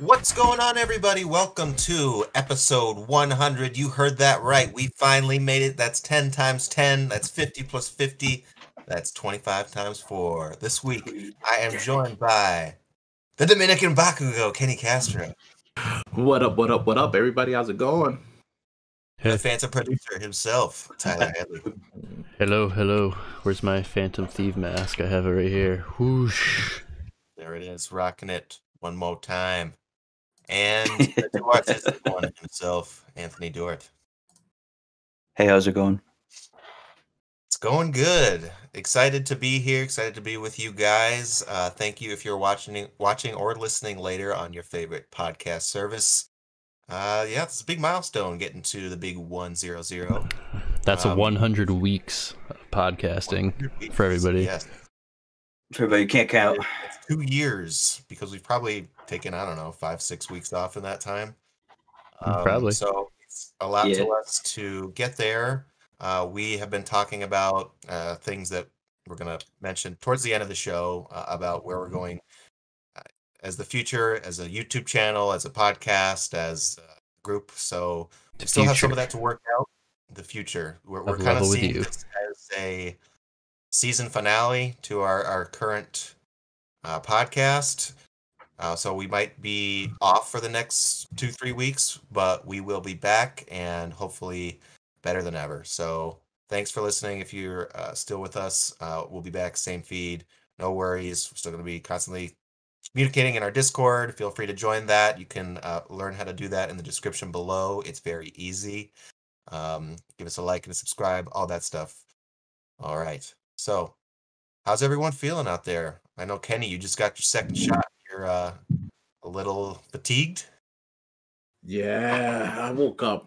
What's going on, everybody? Welcome to episode 100. You heard that right. We finally made it. That's 10 times 10. That's 50 plus 50. That's 25 times 4. This week, I am joined by the Dominican Bakugo, Kenny Castro. What up, what up, what up, everybody? How's it going? The Phantom Producer himself, Tyler Haley. Hello, hello. Where's my Phantom Thief mask? I have it right here. Whoosh. There it is. Rocking it one more time. And to our assistant one himself, Anthony Dort. Hey, how's it going? It's going good. Excited to be here. Excited to be with you guys. Thank you if you're watching or listening later on your favorite podcast service. Yeah, it's a big milestone getting to the big 100. That's a 100 weeks of podcasting 100 weeks, for everybody. Yes. Everybody can't count. It's 2 years because we've probably taken, I don't know, 5-6 weeks off in that time. Probably. So it's a lot to us to get there. We have been talking about things that we're going to mention towards the end of the show about where we're going as the future, as a YouTube channel, as a podcast, as a group. So we still have some of that to work out. The future. We're kind of seeing this as a season finale to our current podcast. So we might be off for the next 2-3 weeks, but we will be back and hopefully better than ever. So thanks for listening. If you're still with us, we'll be back. Same feed. No worries. We're still going to be constantly communicating in our Discord. Feel free to join that. You can learn how to do that in the description below. It's very easy. Give us a like and a subscribe, all that stuff. All right. So how's everyone feeling out there? I know, Kenny, you just got your second shot. You're a little fatigued. Yeah, I woke up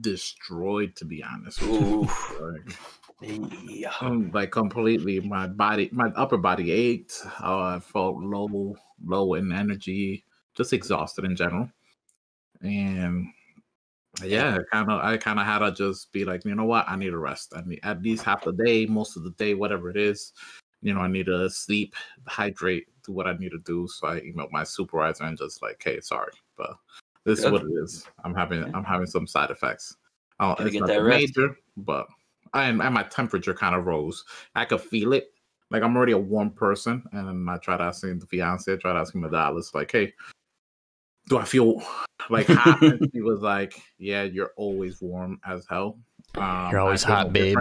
destroyed, to be honest. Ooh. Yeah. Like completely. My upper body ached. I felt low in energy, just exhausted in general. And yeah, I kind of had to just be like, you know what? I need a rest. I need at least half the day, most of the day, whatever it is. You know, I need to sleep, hydrate, do what I need to do. So I emailed my supervisor and just like, hey, sorry, but this is what it is. I'm having some side effects. It's not major, but and my temperature kind of rose. I could feel it. Like I'm already a warm person, and then I tried asking the fiance, my dad, it's like, hey, do I feel like hot? And he was like, yeah, you're always warm as hell. You're always hot, babe.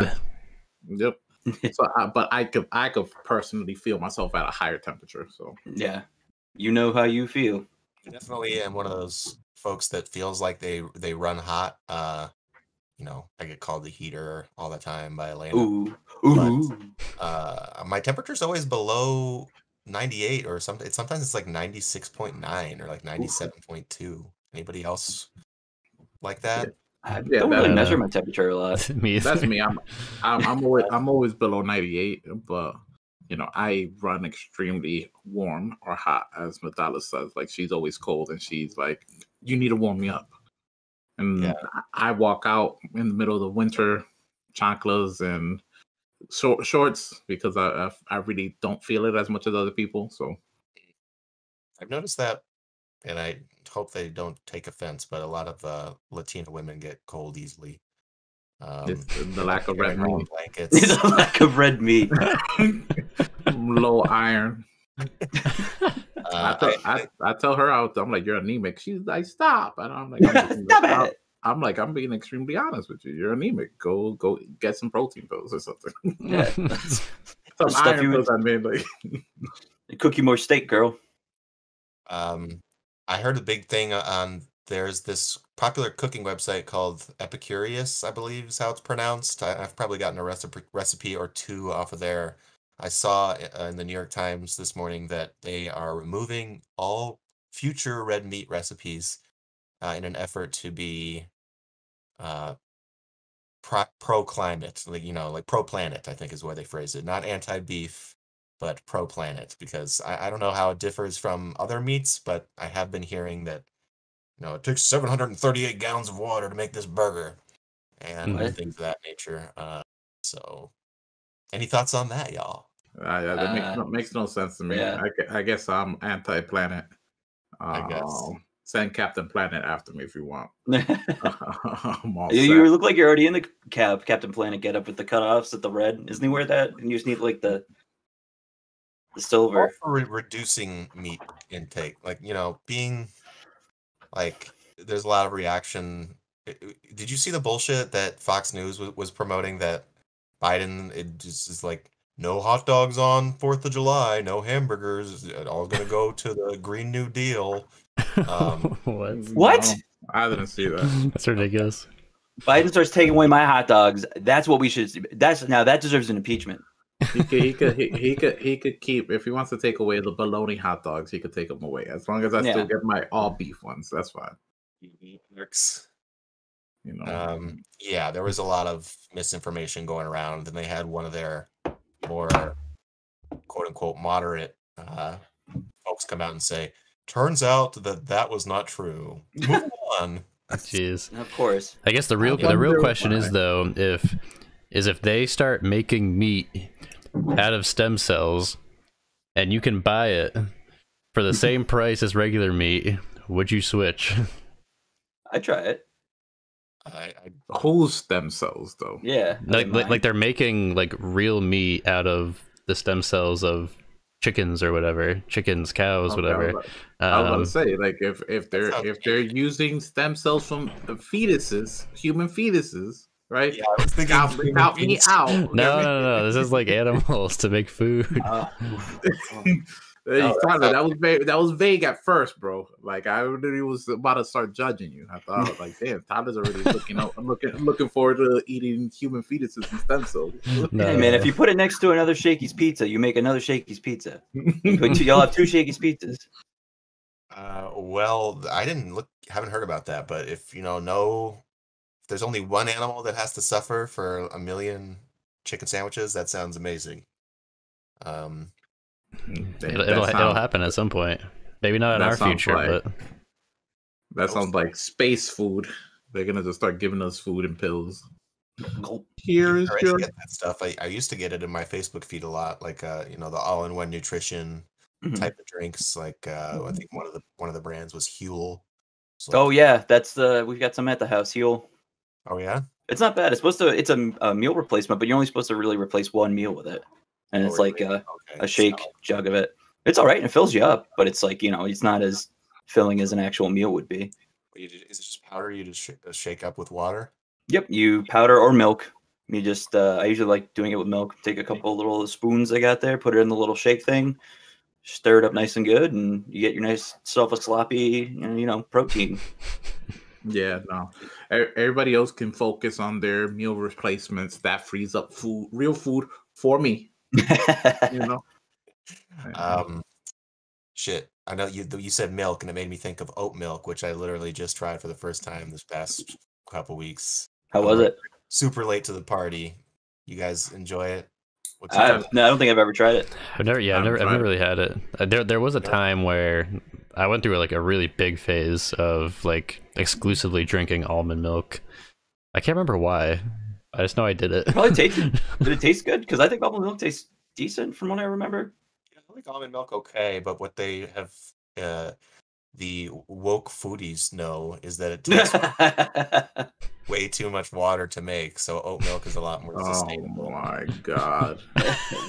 Yep. So, but I could personally feel myself at a higher temperature. So yeah, you know how you feel. I definitely am one of those folks that feels like they run hot. You know, I get called the heater all the time by Elena. Ooh. But, my temperature's always below 98 or something. Sometimes it's like 96.9 or like 97.2. Anybody else like that? I don't really measure my temperature a lot. That's me. I'm always below 98, but you know, I run extremely warm or hot, as Madala says. Like she's always cold, and she's like, "You need to warm me up." And I walk out in the middle of the winter, chanclas and shorts because I really don't feel it as much as other people. So I've noticed that, and I hope they don't take offense, but a lot of Latina women get cold easily. The lack of red meat. Blankets. The lack of red meat. Low iron. I tell her out. I'm like, you're anemic. She's like, stop. And I'm like, I'm being extremely honest with you. You're anemic. Go get some protein pills or something. Yeah. Some iron pills. I mean, like, cook you more steak, girl. I heard a big thing on. There's this popular cooking website called Epicurious, I believe is how it's pronounced. I've probably gotten a recipe or two off of there. I saw in the New York Times this morning that they are removing all future red meat recipes in an effort to be pro-climate, like, you know, like pro-planet, I think is where they phrase it. Not anti-beef, but pro-planet, because I don't know how it differs from other meats, but I have been hearing that, you know, it takes 738 gallons of water to make this burger, and things of that nature. So any thoughts on that, y'all? Yeah, that makes no sense to me. Yeah. I guess I'm anti-planet. I guess. Send Captain Planet after me if you want. You look like you're already in the Captain Planet getup with the cutoffs at the red. Isn't he wear that? And you just need like the silver. For reducing meat intake, like, you know, being like, there's a lot of reaction. Did you see the bullshit that Fox News was promoting that Biden, it just is like, no hot dogs on 4th of July, no hamburgers, it's all going to go to the Green New Deal. What? No, I didn't see that. That's ridiculous. Biden starts taking away my hot dogs. That's what we should see. That's now that deserves an impeachment. He could keep, if he wants to take away the bologna hot dogs, he could take them away as long as I still get my all beef ones. That's fine. You know. Yeah, there was a lot of misinformation going around. Then they had one of their more quote unquote moderate folks come out and say, turns out that was not true. Move on. Jeez. Of course. I guess the real question is though, if they start making meat out of stem cells and you can buy it for the same price as regular meat, would you switch? I'd try it. Whole stem cells though. Yeah. Like they're making like real meat out of the stem cells of chickens or whatever, cows, whatever. I was gonna say, like, if they're using stem cells from fetuses, human fetuses, right? Yeah, I was thinking out me out. No. This is like animals to make food. That was vague at first, bro. Like I already was about to start judging you. I thought, like, damn, Tyler's already looking forward to eating human fetuses and stem cells. No. Hey man, if you put it next to another Shakey's pizza, you make another Shakey's pizza. Y'all have two Shakey's pizzas. Well, I haven't heard about that, but if you know, if there's only one animal that has to suffer for a million chicken sandwiches, that sounds amazing. It'll happen at some point. Maybe not in our future, but that sounds like space food. They're gonna just start giving us food and pills. Here's your that stuff. I used to get it in my Facebook feed a lot, like you know, the all-in-one nutrition type of drinks. Like I think one of the brands was Huel. So, oh yeah, that's the we've got some at the house. Huel. Oh yeah, it's not bad. It's supposed to it's a meal replacement, but you're only supposed to really replace one meal with it. And it's like a shake jug of it. It's all right and it fills you up, but it's like, you know, it's not as filling as an actual meal would be. Is it just powder you just shake up with water? Yep, you powder or milk. You just, I usually like doing it with milk. Take a couple little spoons I got there, put it in the little shake thing, stir it up nice and good, and you get your nice self a sloppy, you know, protein. Yeah, no. Everybody else can focus on their meal replacements. That frees up food, real food for me. You know, shit. I know you said milk, and it made me think of oat milk, which I literally just tried for the first time this past couple weeks. How was it? Super late to the party. You guys enjoy it? No, I don't think I've ever tried it. I've never really had it. There was a time where I went through like a really big phase of like exclusively drinking almond milk. I can't remember why. I just know I did it. Probably tasted. Did it taste good? Because I think almond milk tastes decent, from what I remember. Yeah, I like almond milk okay, but what they have, the woke foodies know is that it takes way too much water to make. So oat milk is a lot more sustainable. Oh my god!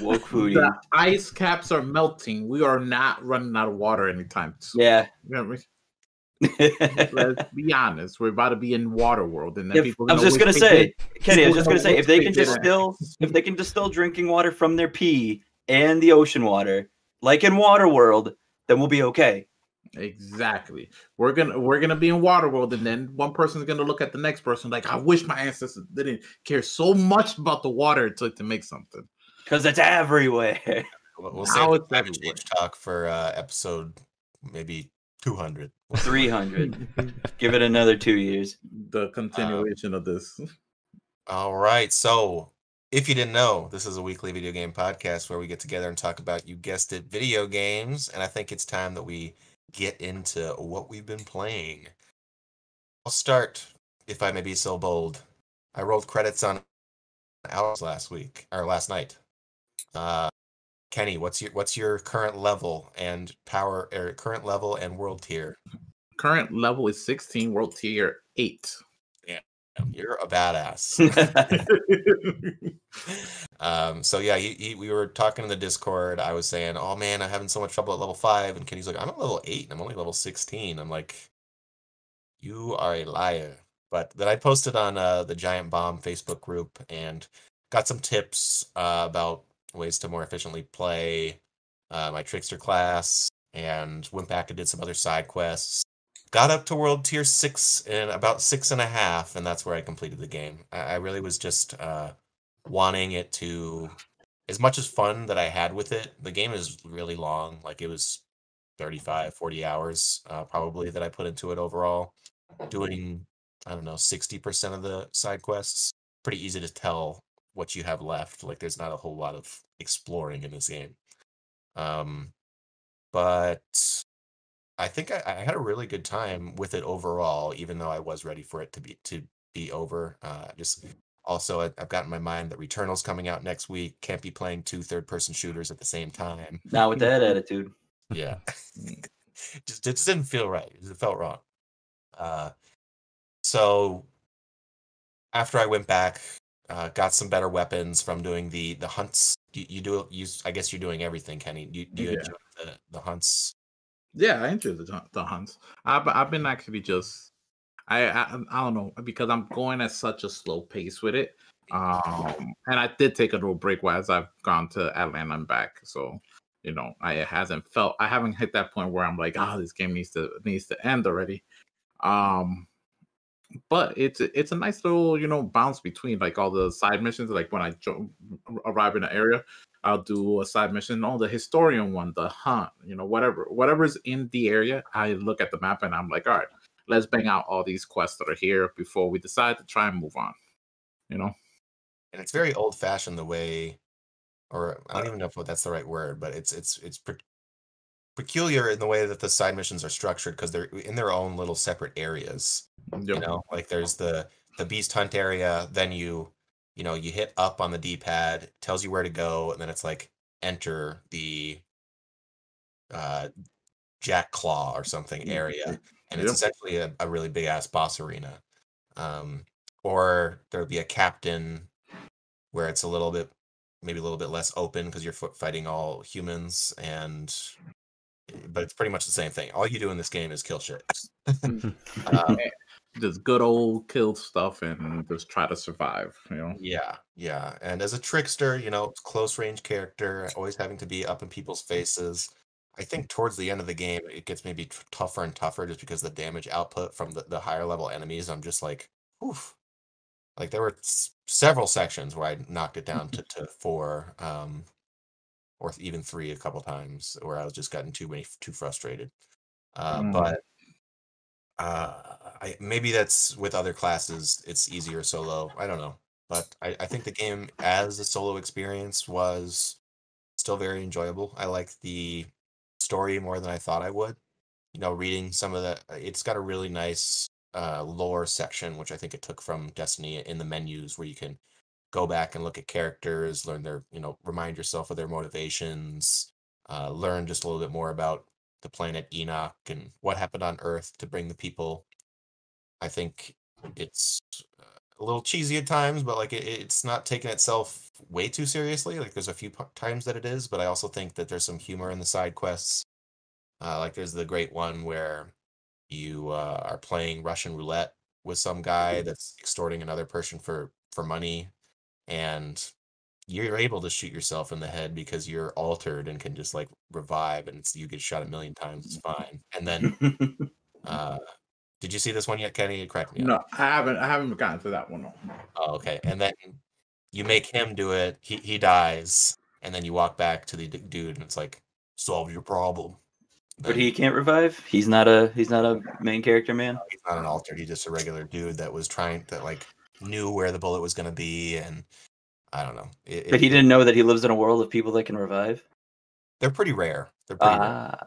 Woke foodies. The ice caps are melting. We are not running out of water anytime soon. Yeah. You know what I mean? Let's be honest, we're about to be in water world, and then people. I was just gonna say, if they can distill drinking water from their pee and the ocean water, like in water world, then we'll be okay. Exactly, we're gonna be in water world, and then one person's gonna look at the next person like, I wish my ancestors didn't care so much about the water it took to make something, because it's everywhere. We'll now it's everywhere. Talk for episode maybe 200. 300. Give it another 2 years. The continuation of this. All right. So if you didn't know, this is a weekly video game podcast where we get together and talk about, you guessed it, video games. And I think it's time that we get into what we've been playing. I'll start, if I may be so bold. I rolled credits on Outworld last night. Kenny, what's your current level and world tier? Current level is 16, world tier 8. Damn, you're a badass. So yeah, we were talking in the Discord. I was saying, oh man, I'm having so much trouble at level 5. And Kenny's like, I'm at level 8 and I'm only level 16. I'm like, you are a liar. But then I posted on the Giant Bomb Facebook group and got some tips about ways to more efficiently play my Trickster class, and went back and did some other side quests. Got up to world tier 6 in about 6.5, and that's where I completed the game. I really was just wanting it to, as much as fun that I had with it, the game is really long. Like, it was 35, 40 hours probably that I put into it overall. Doing, I don't know, 60% of the side quests. Pretty easy to tell what you have left. Like, there's not a whole lot of exploring in this game. But I think I had a really good time with it overall, even though I was ready for it to be over. Just also, I've got in my mind that Returnal's coming out next week. Can't be playing 2 third-person shooters at the same time. Not with that attitude. Yeah. It just didn't feel right. It felt wrong. So after I went back, got some better weapons from doing the hunts. I guess you're doing everything, Kenny. Do you enjoy the hunts? Yeah, I enjoy the hunts. I've been actually just I don't know, because I'm going at such a slow pace with it. And I did take a little break as I've gone to Atlanta and back. So, you know, I haven't hit that point where I'm like, this game needs to end already. But it's a nice little, you know, bounce between like all the side missions. Like when I arrive in an area, I'll do a side mission, the historian one, the hunt, you know, whatever's in the area. I look at the map and I'm like, all right, let's bang out all these quests that are here before we decide to try and move on, you know. And it's very old fashioned the way, or I don't even know if that's the right word, but it's peculiar in the way that the side missions are structured, because they're in their own little separate areas. Yep. You know, like there's the beast hunt area, then you hit up on the D-pad, tells you where to go, and then it's like enter the Jack Claw or something area, and it's essentially a really big ass boss arena. Or there'll be a captain where it's maybe a little bit less open because you're fighting all humans but it's pretty much the same thing. All you do in this game is kill shit. Just good old kill stuff and just try to survive, you know? Yeah, yeah. And as a trickster, you know, close range character, always having to be up in people's faces. I think towards the end of the game, it gets maybe tougher and tougher just because the damage output from the higher level enemies. I'm just like, oof. Like there were several sections where I knocked it down to 4. Or even 3 a couple times, where I was just gotten too frustrated. But maybe that's with other classes, it's easier solo. I don't know. But I think the game as a solo experience was still very enjoyable. I liked the story more than I thought I would. You know, reading some of it's got a really nice lore section, which I think it took from Destiny, in the menus where you can go back and look at characters, learn their, you know, remind yourself of their motivations, learn just a little bit more about the planet Enoch and what happened on Earth to bring the people. I think it's a little cheesy at times, but like it's not taking itself way too seriously. Like there's a few times that it is, but I also think that there's some humor in the side quests. Like there's the great one where you are playing Russian roulette with some guy that's extorting another person for money. And you're able to shoot yourself in the head because you're altered and can just like revive, and you get shot 1,000,000 times. It's fine. And then, did you see this one yet, Kenny? It cracked me up. No, I haven't gotten to that one. No. Oh, okay. And then you make him do it. He dies, and then you walk back to the dude, and it's like, solve your problem. But he can't revive. He's not a main character, man. He's not an altered. He's just a regular dude that was trying to like. Knew where the bullet was going to be, and I don't know. But he didn't know that he lives in a world of people that can revive? They're pretty rare. Rare.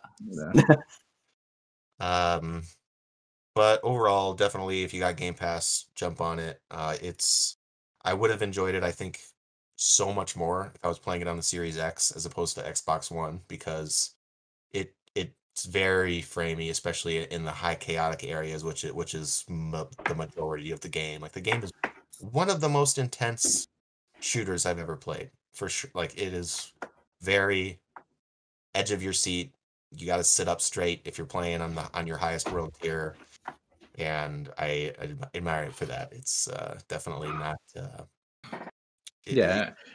Yeah. But overall, definitely, if you got Game Pass, jump on it. I would have enjoyed it, I think, so much more if I was playing it on the Series X as opposed to Xbox One, because it It's very framey, especially in the high chaotic areas, which is the majority of the game. Like, the game is one of the most intense shooters I've ever played, for sure. Like, it is very edge of your seat. You got to sit up straight if you're playing on your highest world tier, and I admire it for that. It's definitely not.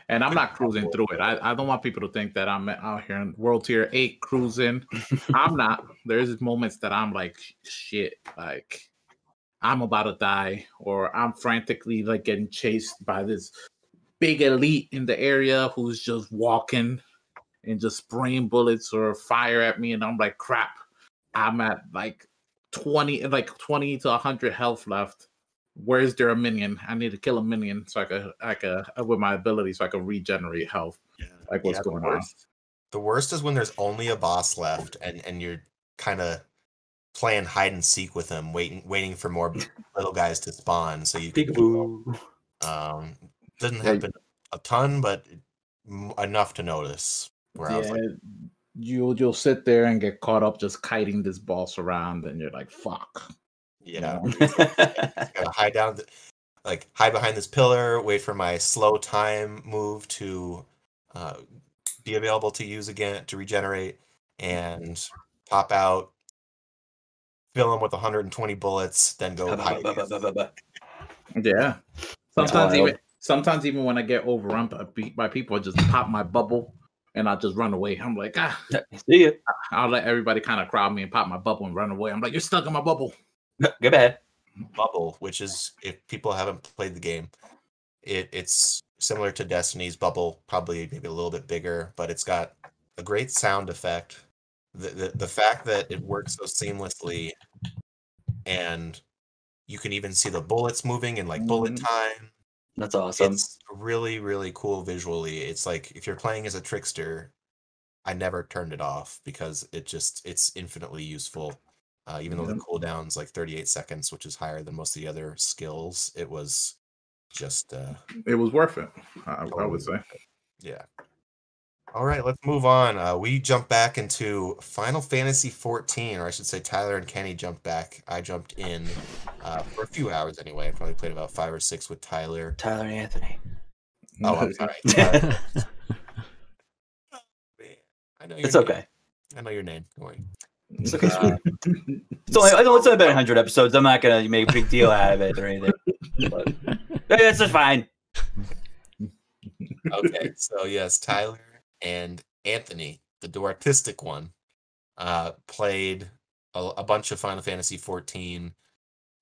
And I'm not cruising through it. I don't want people to think that I'm out here in world tier 8 cruising. I'm not. There's moments that I'm like, shit, like I'm about to die, or I'm frantically like getting chased by this big elite in the area who's just walking and just spraying bullets or fire at me, and I'm like, crap, I'm at like 20 to 100 health left. Where's there a minion? I need to kill a minion so I could with my ability so I can regenerate health. Yeah. Like, what's going on? The worst is when there's only a boss left and you're kind of playing hide and seek with them, waiting for more little guys to spawn so you can peekaboo. Doesn't happen a ton, but enough to notice. Where I was like, you'll sit there and get caught up just kiting this boss around, and you're like, fuck. Gotta hide down, hide behind this pillar, wait for my slow time move to be available to use again to regenerate, and pop out, fill him with 120 bullets, then go hide. Yeah, sometimes even when I get overrun by people, I just pop my bubble and I just run away. I'm like, see ya. I'll let everybody kind of crowd me and pop my bubble and run away. I'm like, you're stuck in my bubble. Go ahead. Bubble, which is, if people haven't played the game, it's similar to Destiny's Bubble, probably maybe a little bit bigger, but it's got a great sound effect. The fact that it works so seamlessly, and you can even see the bullets moving in like bullet time. That's awesome. It's really, really cool visually. It's like, if you're playing as a trickster, I never turned it off because it's infinitely useful. Even though the cooldown's like 38 seconds, which is higher than most of the other skills, it was just... it was worth it, I would say. Yeah. All right, let's move on. We jump back into Final Fantasy XIV, or I should say Tyler and Kenny jumped back. I jumped in for a few hours anyway. I probably played about 5 or 6 with Tyler. Tyler and Anthony. Oh, I'm sorry. Tyler. Oh, man. I know your name. Okay. I know your name. Don't worry. It's okay. It's only been 100 episodes. I'm not gonna make a big deal out of it or anything. But that's just fine. Okay, so yes, Tyler and Anthony, the artistic one, played a bunch of Final Fantasy XIV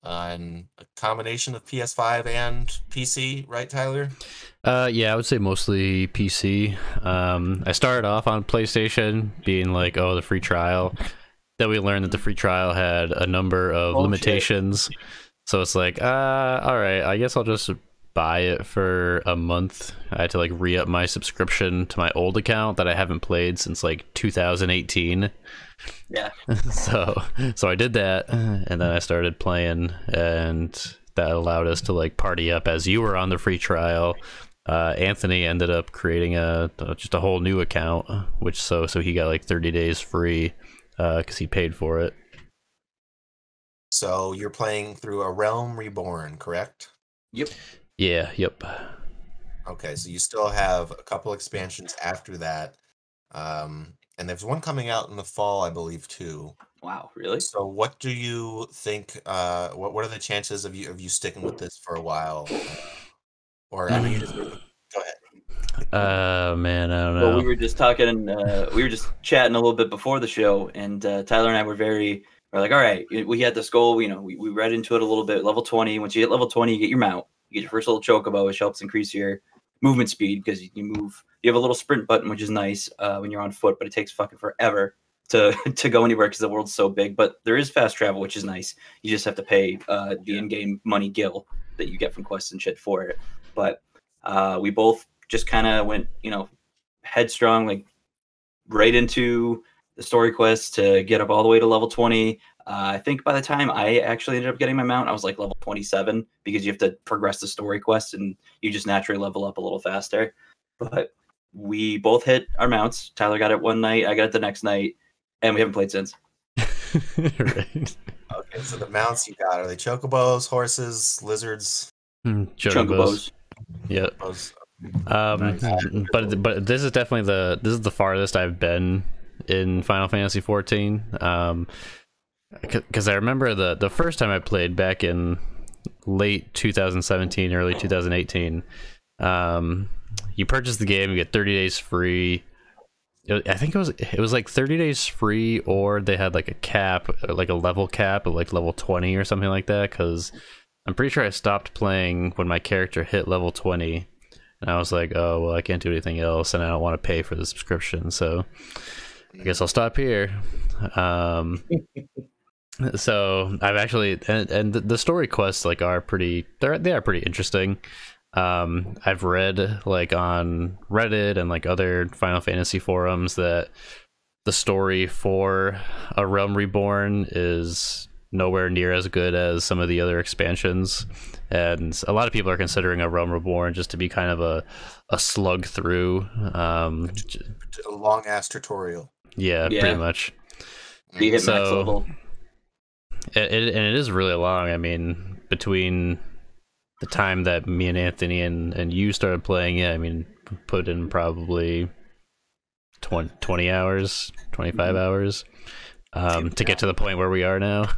on a combination of PS5 and PC, right, Tyler? Yeah, I would say mostly PC. I started off on PlayStation, being like, oh, the free trial. Then we learned that the free trial had a number of limitations. Shit. So it's like, all right, I guess I'll just buy it for a month. I had to like re-up my subscription to my old account that I haven't played since like 2018. Yeah. So I did that, and then I started playing, and that allowed us to like party up as you were on the free trial. Anthony ended up creating just a whole new account, which so he got like 30 days free. Because he paid for it. So you're playing through A Realm Reborn, correct? Yep. Yeah, yep. Okay, so you still have a couple expansions after that. And there's one coming out in the fall, I believe, too. Wow, really? So what do you think, what are the chances of you sticking with this for a while? Or I mean, you just... Go ahead. Man, I don't know. Well, we were just talking, we were just chatting a little bit before the show, and Tyler and I were like, all right, we had this goal, we read into it a little bit, level 20. Once you hit level 20, you get your mount. You get your first little chocobo, which helps increase your movement speed, because you have a little sprint button, which is nice when you're on foot, but it takes fucking forever to go anywhere because the world's so big. But there is fast travel, which is nice. You just have to pay the in-game money gil that you get from quests and shit for it. But we both just kind of went, headstrong, like right into the story quest to get up all the way to level 20. I think by the time I actually ended up getting my mount, I was like level 27, because you have to progress the story quest and you just naturally level up a little faster. But we both hit our mounts. Tyler got it one night, I got it the next night, and we haven't played since. Right. Okay, so the mounts you got, are they chocobos, horses, lizards? Chocobos. Yeah. But this is definitely the farthest I've been in Final Fantasy XIV. Because I remember the first time I played back in late 2017, early 2018. You purchase the game, you get 30 days free. I think it was like 30 days free, or they had like a cap, like a level cap at like level 20 or something like that, because I'm pretty sure I stopped playing when my character hit level 20, and I was like, oh, well, I can't do anything else, and I don't want to pay for the subscription, so I guess I'll stop here. So I've actually, and the story quests like are pretty, they are pretty interesting. I've read like on Reddit and like other Final Fantasy forums that the story for A Realm Reborn is nowhere near as good as some of the other expansions, and a lot of people are considering A Realm Reborn just to be kind of a slug through, a long ass tutorial. Yeah, pretty much. You hit max level. And it is really long. I mean, between the time that me and Anthony and you started playing it, I mean, put in probably 20 hours, 25 hours to get to the point where we are now.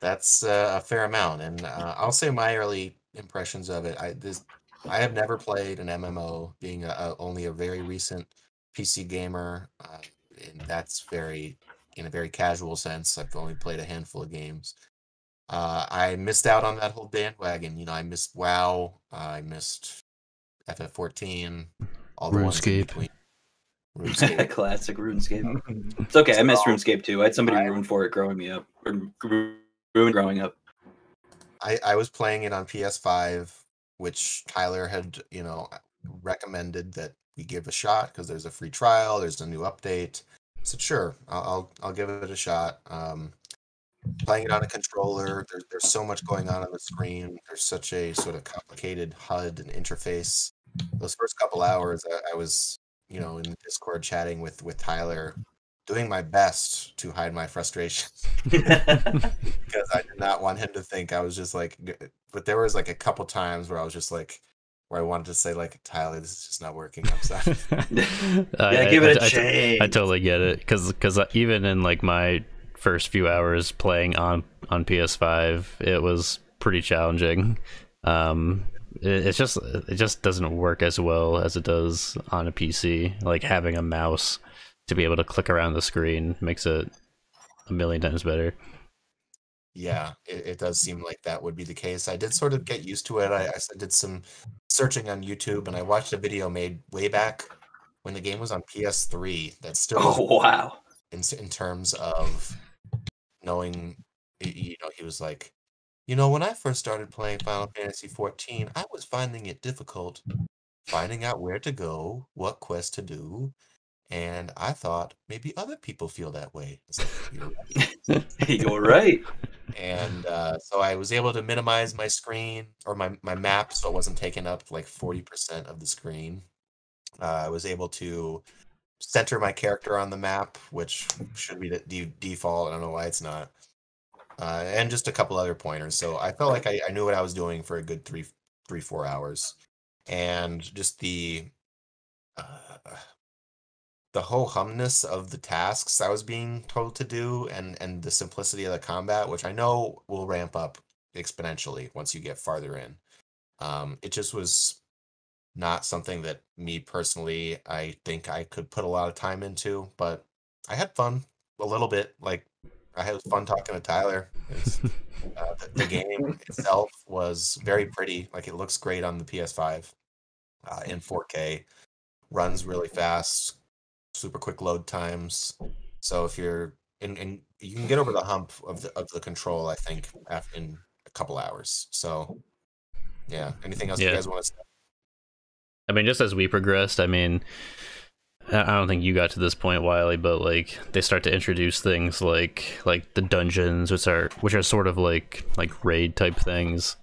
That's a fair amount, and I'll say my early impressions of it. I have never played an MMO, being only a very recent PC gamer, and that's very in a very casual sense. I've only played a handful of games. I missed out on that whole bandwagon. You know, I missed WoW, I missed FF14, all the ones in between. RuneScape. Classic RuneScape. It's okay, I missed RuneScape too. I had somebody ruin for it growing me up. I was playing it on PS5, which Tyler had, you know, recommended that we give a shot because there's a free trial, there's a new update. So sure, I'll give it a shot. Playing it on a controller, there's so much going on the screen. There's such a sort of complicated HUD and interface. Those first couple hours, I was, you know, in the Discord chatting with Tyler, doing my best to hide my frustration because I did not want him to think I was just like. But there was like a couple times where I was just like, where I wanted to say like, Tyler, this is just not working. I'm sorry. Yeah, give it a chance. I totally get it, because even in like my first few hours playing on PS5, it was pretty challenging. It just doesn't work as well as it does on a PC. Like having a mouse to be able to click around the screen makes it a million times better. Yeah, it does seem like that would be the case. I did sort of get used to it. I did some searching on YouTube, and I watched a video made way back when the game was on PS3. That's still wow. In terms of knowing, you know, he was like, you know, when I first started playing Final Fantasy XIV, I was finding it difficult finding out where to go, what quest to do, and I thought maybe other people feel that way. It's like, you're right. You're right. And so I was able to minimize my screen, or my map, so it wasn't taking up like 40% of the screen. I was able to center my character on the map, which should be the default. I don't know why it's not. And just a couple other pointers. So I felt like I knew what I was doing for a good three, 4 hours. And just the ho-humness of the tasks I was being told to do, and the simplicity of the combat, which I know will ramp up exponentially once you get farther in. It just was not something that me personally, I think I could put a lot of time into, but I had fun a little bit. Like, I had fun talking to Tyler. The game itself was very pretty. Like, it looks great on the PS5 in 4K, runs really fast, super quick load times. So if you're and you can get over the hump of the control, I think, in a couple hours. So yeah, anything else you guys want to say? I mean, just as we progressed, I mean, I don't think you got to this point, Wiley, but like they start to introduce things like the dungeons, which are sort of like raid type things,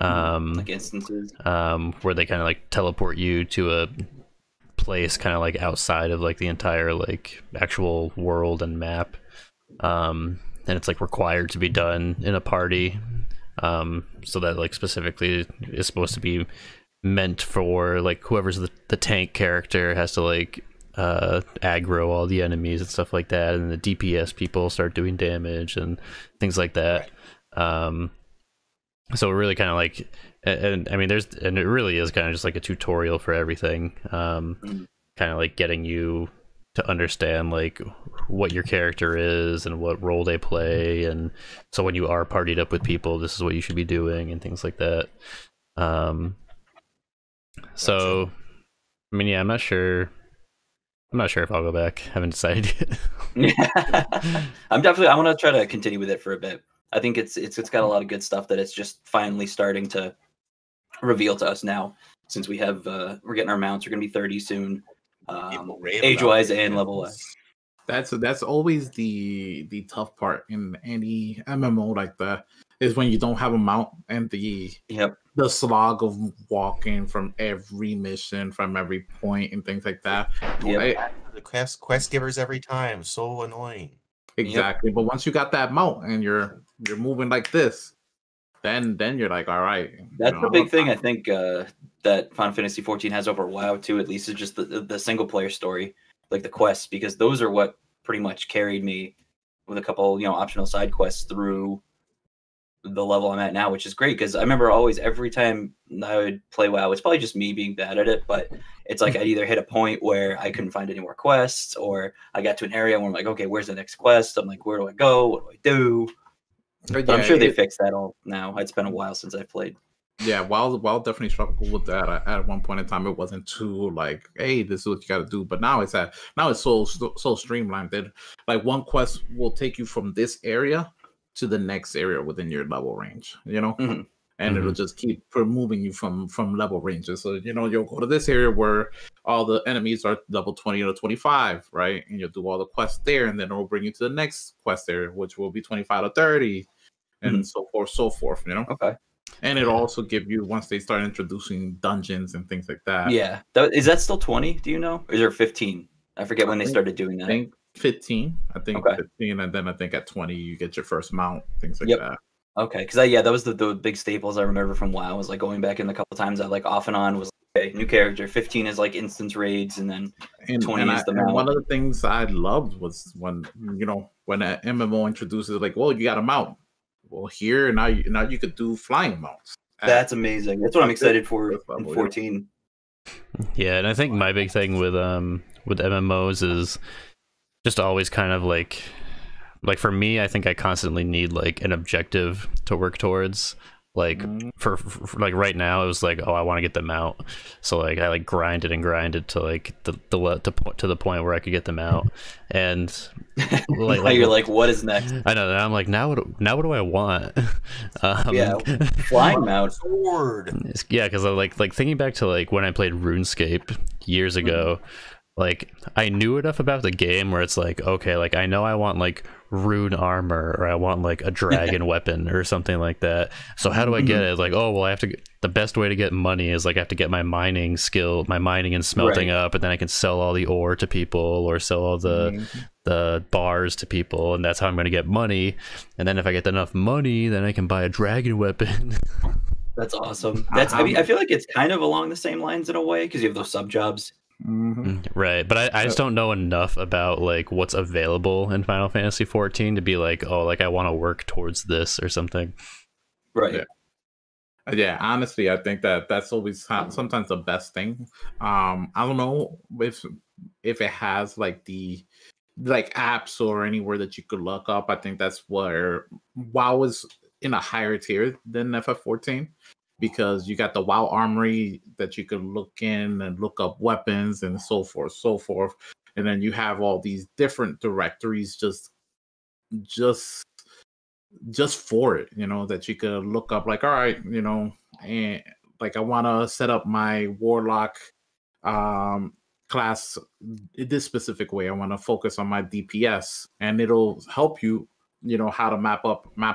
like instances, where they kind of like teleport you to a place kind of like outside of like the entire like actual world and map. and it's like required to be done in a party, so that like specifically is supposed to be meant for like whoever's the tank character has to like aggro all the enemies and stuff like that, and the DPS people start doing damage and things like that. So it really kind of like, and I mean and it really is kind of just like a tutorial for everything, kind of like getting you to understand like what your character is and what role they play, and so when you are partied up with people, this is what you should be doing and things like that. So I mean, yeah, I'm not sure if I'll go back. I haven't decided yet. I want to try to continue with it for a bit. I think it's got a lot of good stuff that it's just finally starting to reveal to us now, since we have we're getting our mounts. We're gonna be 30 soon, age-wise and level-wise. That's always the tough part in any MMO like that, is when you don't have a mount and the slog of walking from every mission, from every point, and things like that. Yep. The quest givers every time, so annoying. Exactly, but once you got that mount and you're moving like this, then you're like, all right. That's the big thing I think that Final Fantasy XIV has over WoW too. At least is just the single player story, like the quests, because those are what pretty much carried me with a couple optional side quests through the level I'm at now, which is great, because I remember always every time I would play WoW, it's probably just me being bad at it, but it's like I'd either hit a point where I couldn't find any more quests, or I got to an area where I'm like, okay, where's the next quest? I'm like, where do I go? What do I do? So I'm sure they fixed that all now. It's been a while since I've played. Yeah, WoW definitely struggled with that. At one point in time, it wasn't too like, hey, this is what you got to do. But now it's so streamlined that like one quest will take you from this area to the next area within your level range, and it'll just keep removing you from level ranges. So you'll go to this area where all the enemies are level 20 or 25, right? And you'll do all the quests there, and then it'll bring you to the next quest area, which will be 25 or 30, and so forth. Okay. And it'll also give you, once they start introducing dungeons and things like that. Yeah, is that still 20? Do you know? Or is there 15? I forget when they started doing that. 15, I think. Okay. 15, and then I think at 20 you get your first mount, things like that. Okay, because that was the big staples I remember from WoW, was like going back in a couple times. I like off and on was like, okay, new character. 15 is like instance raids, and then 20 is the mount. One of the things I loved was when an MMO introduces like, well, you got a mount. Well, here now you could do flying mounts. That's amazing. That's what I'm excited for in 14. Yeah, and I think my big thing with MMOs is just always kind of like for me, I think I constantly need like an objective to work towards. Like for like right now, it was like, oh, I want to get the mount, so like I like grinded to like to the point where I could get the mount, and like you're like, what is next? I know, and I'm like, now what do I want? Flying mount sword. Yeah, because I like thinking back to like when I played RuneScape years ago. Like I knew enough about the game where it's like, okay, like I know I want like rune armor, or I want like a dragon weapon or something like that. So how do I get it? Like, oh well, I have to the best way to get money is like I have to get my mining skill, my mining and smelting up, and then I can sell all the ore to people, or sell all the bars to people, and that's how I'm going to get money. And then if I get enough money, then I can buy a dragon weapon. That's awesome. That's I mean, I feel like it's kind of along the same lines in a way, because you have those sub jobs. Right, but I just don't know enough about like what's available in Final Fantasy XIV to be like, oh, like I want to work towards this or something. Right. Yeah, honestly, I think that's always sometimes the best thing. I don't know if it has like the apps or anywhere that you could look up. I think that's where WoW is in a higher tier than FF14. Because you got the WoW Armory that you could look in and look up weapons and so forth, and then you have all these different directories just for it, that you could look up. Like, all right, and like I want to set up my Warlock class in this specific way. I want to focus on my DPS, and it'll help you. How to map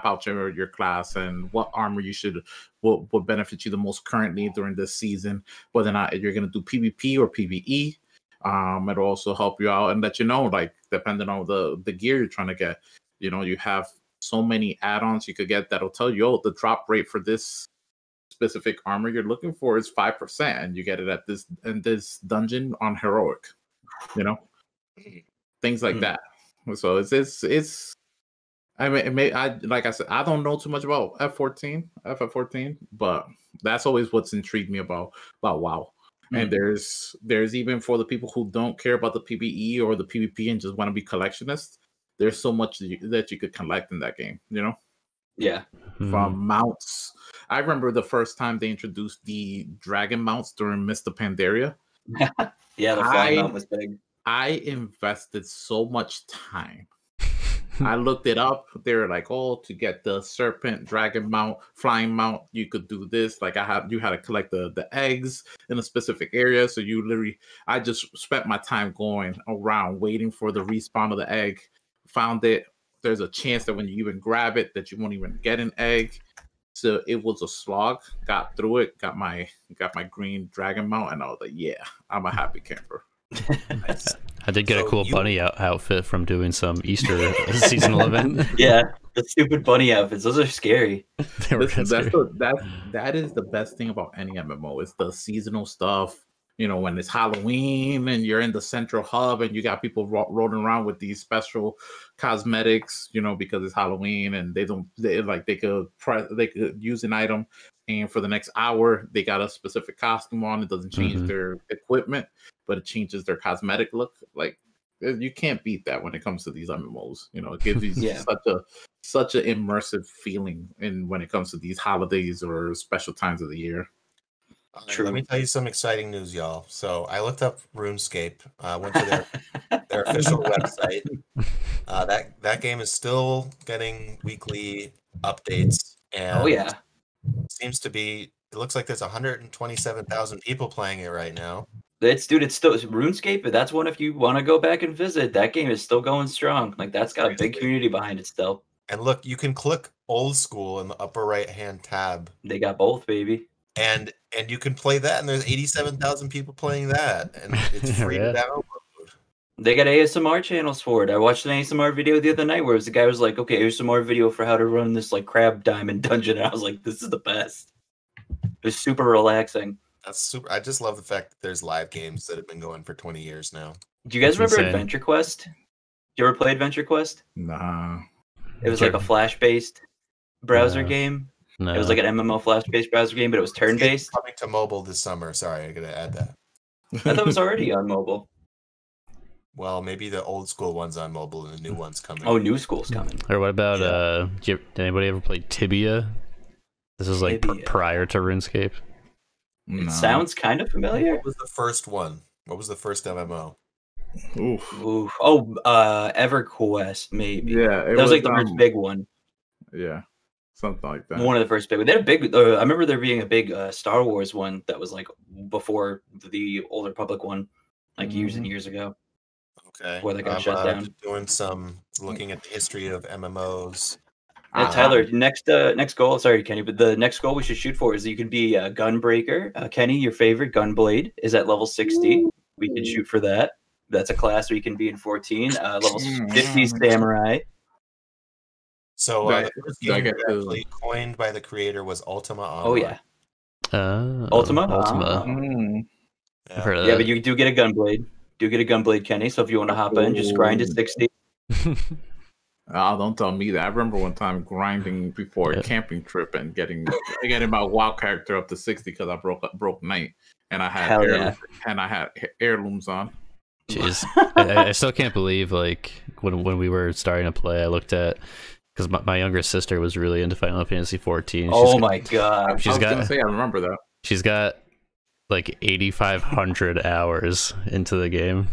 out your class and what armor you should will benefit you the most currently during this season, whether or not you're going to do PvP or PvE. It'll also help you out and let you know, like, depending on the gear you're trying to get, You know, you have so many add-ons you could get that'll tell you, oh, the drop rate for this specific armor you're looking for is 5%, and you get it at this and this dungeon on heroic, you know, things like that. So it's I mean, it may, I like I said, I don't know too much about FF14, but that's always what's intrigued me about WoW. And there's even for the people who don't care about the PvE or the PvP and just want to be collectionists, there's so much that you could collect in that game, you know? Yeah. From mounts. I remember the first time they introduced the dragon mounts during Mist of Pandaria. Yeah, the flying mount was big. I invested so much time. I looked it up. They were like, oh, to get the serpent, dragon mount, flying mount, you could do this. Like you had to collect the eggs in a specific area. So you literally, I just spent my time going around waiting for the respawn of the egg. Found it. There's a chance that when you even grab it, that you won't even get an egg. So it was a slog. Got through it. Got my green dragon mount, and I was like, yeah, I'm a happy camper. Nice. I did get a cool bunny outfit from doing some Easter seasonal event. Yeah, the stupid bunny outfits; those are scary. That is the best thing about any MMO. It's the seasonal stuff. You know, when it's Halloween and you're in the central hub and you got people rolling around with these special cosmetics, you know, because it's Halloween and they could use an item and for the next hour they got a specific costume on. It doesn't change their equipment, but it changes their cosmetic look. Like, you can't beat that when it comes to these MMOs. You know, it gives you such an immersive feeling in when it comes to these holidays or special times of the year. True. Let me tell you some exciting news, y'all. So I looked up RuneScape. I went to their official website. That game is still getting weekly updates, and seems to be. It looks like there's 127,000 people playing it right now. It's still RuneScape, but that's one if you want to go back and visit. That game is still going strong. Like, that's got a big community behind it still. And look, you can click old school in the upper right hand tab. They got both, baby. And you can play that, and there's 87,000 people playing that, and it's free to download. They got ASMR channels for it. I watched an ASMR video the other night where the guy was like, okay, ASMR video for how to run this like crab diamond dungeon, and I was like, this is the best. It's super relaxing. That's super. I just love the fact that there's live games that have been going for 20 years now. Do you guys remember Adventure Quest? Do you ever play Adventure Quest? Nah. It was like a flash-based browser game. No. It was like an MMO flash-based browser game, but it was turn-based. It's coming to mobile this summer. Sorry, I gotta add that. I thought it was already on mobile. Well, maybe the old school one's on mobile and the new one's coming. Oh, new school's coming. Or what about, did anybody ever play Tibia? This is like prior to RuneScape. No. It sounds kind of familiar. What was the first one? What was the first MMO? Oof. Oof. Oh, EverQuest, maybe. Yeah, that was like the first big one. Yeah. Something like that. One of the first big ones. They had a big. I remember there being a big Star Wars one that was like before the Old Republic one, like years and years ago. Okay. Where they got shut down. Just doing some looking at the history of MMOs. Tyler, next goal. Sorry, Kenny, but the next goal we should shoot for is that you can be a Gunbreaker. Kenny, your favorite Gunblade is at level 60. We can shoot for that. That's a class we can be in 14. Level 50 Samurai. So the first game actually coined by the creator was Ultima Online. Oh yeah, Ultima. Yeah, but you do get a Gunblade. Do get a Gunblade, Kenny. So if you want to hop in, just grind at 60. Oh, don't tell me that. I remember one time grinding before a camping trip and getting my WoW character up to 60 because I broke Knight and I had heirlooms on. Jeez, I still can't believe like when we were starting to play, I looked at. Because my younger sister was really into Final Fantasy XIV. Oh my god! I remember that. She's got like 8,500 hours into the game.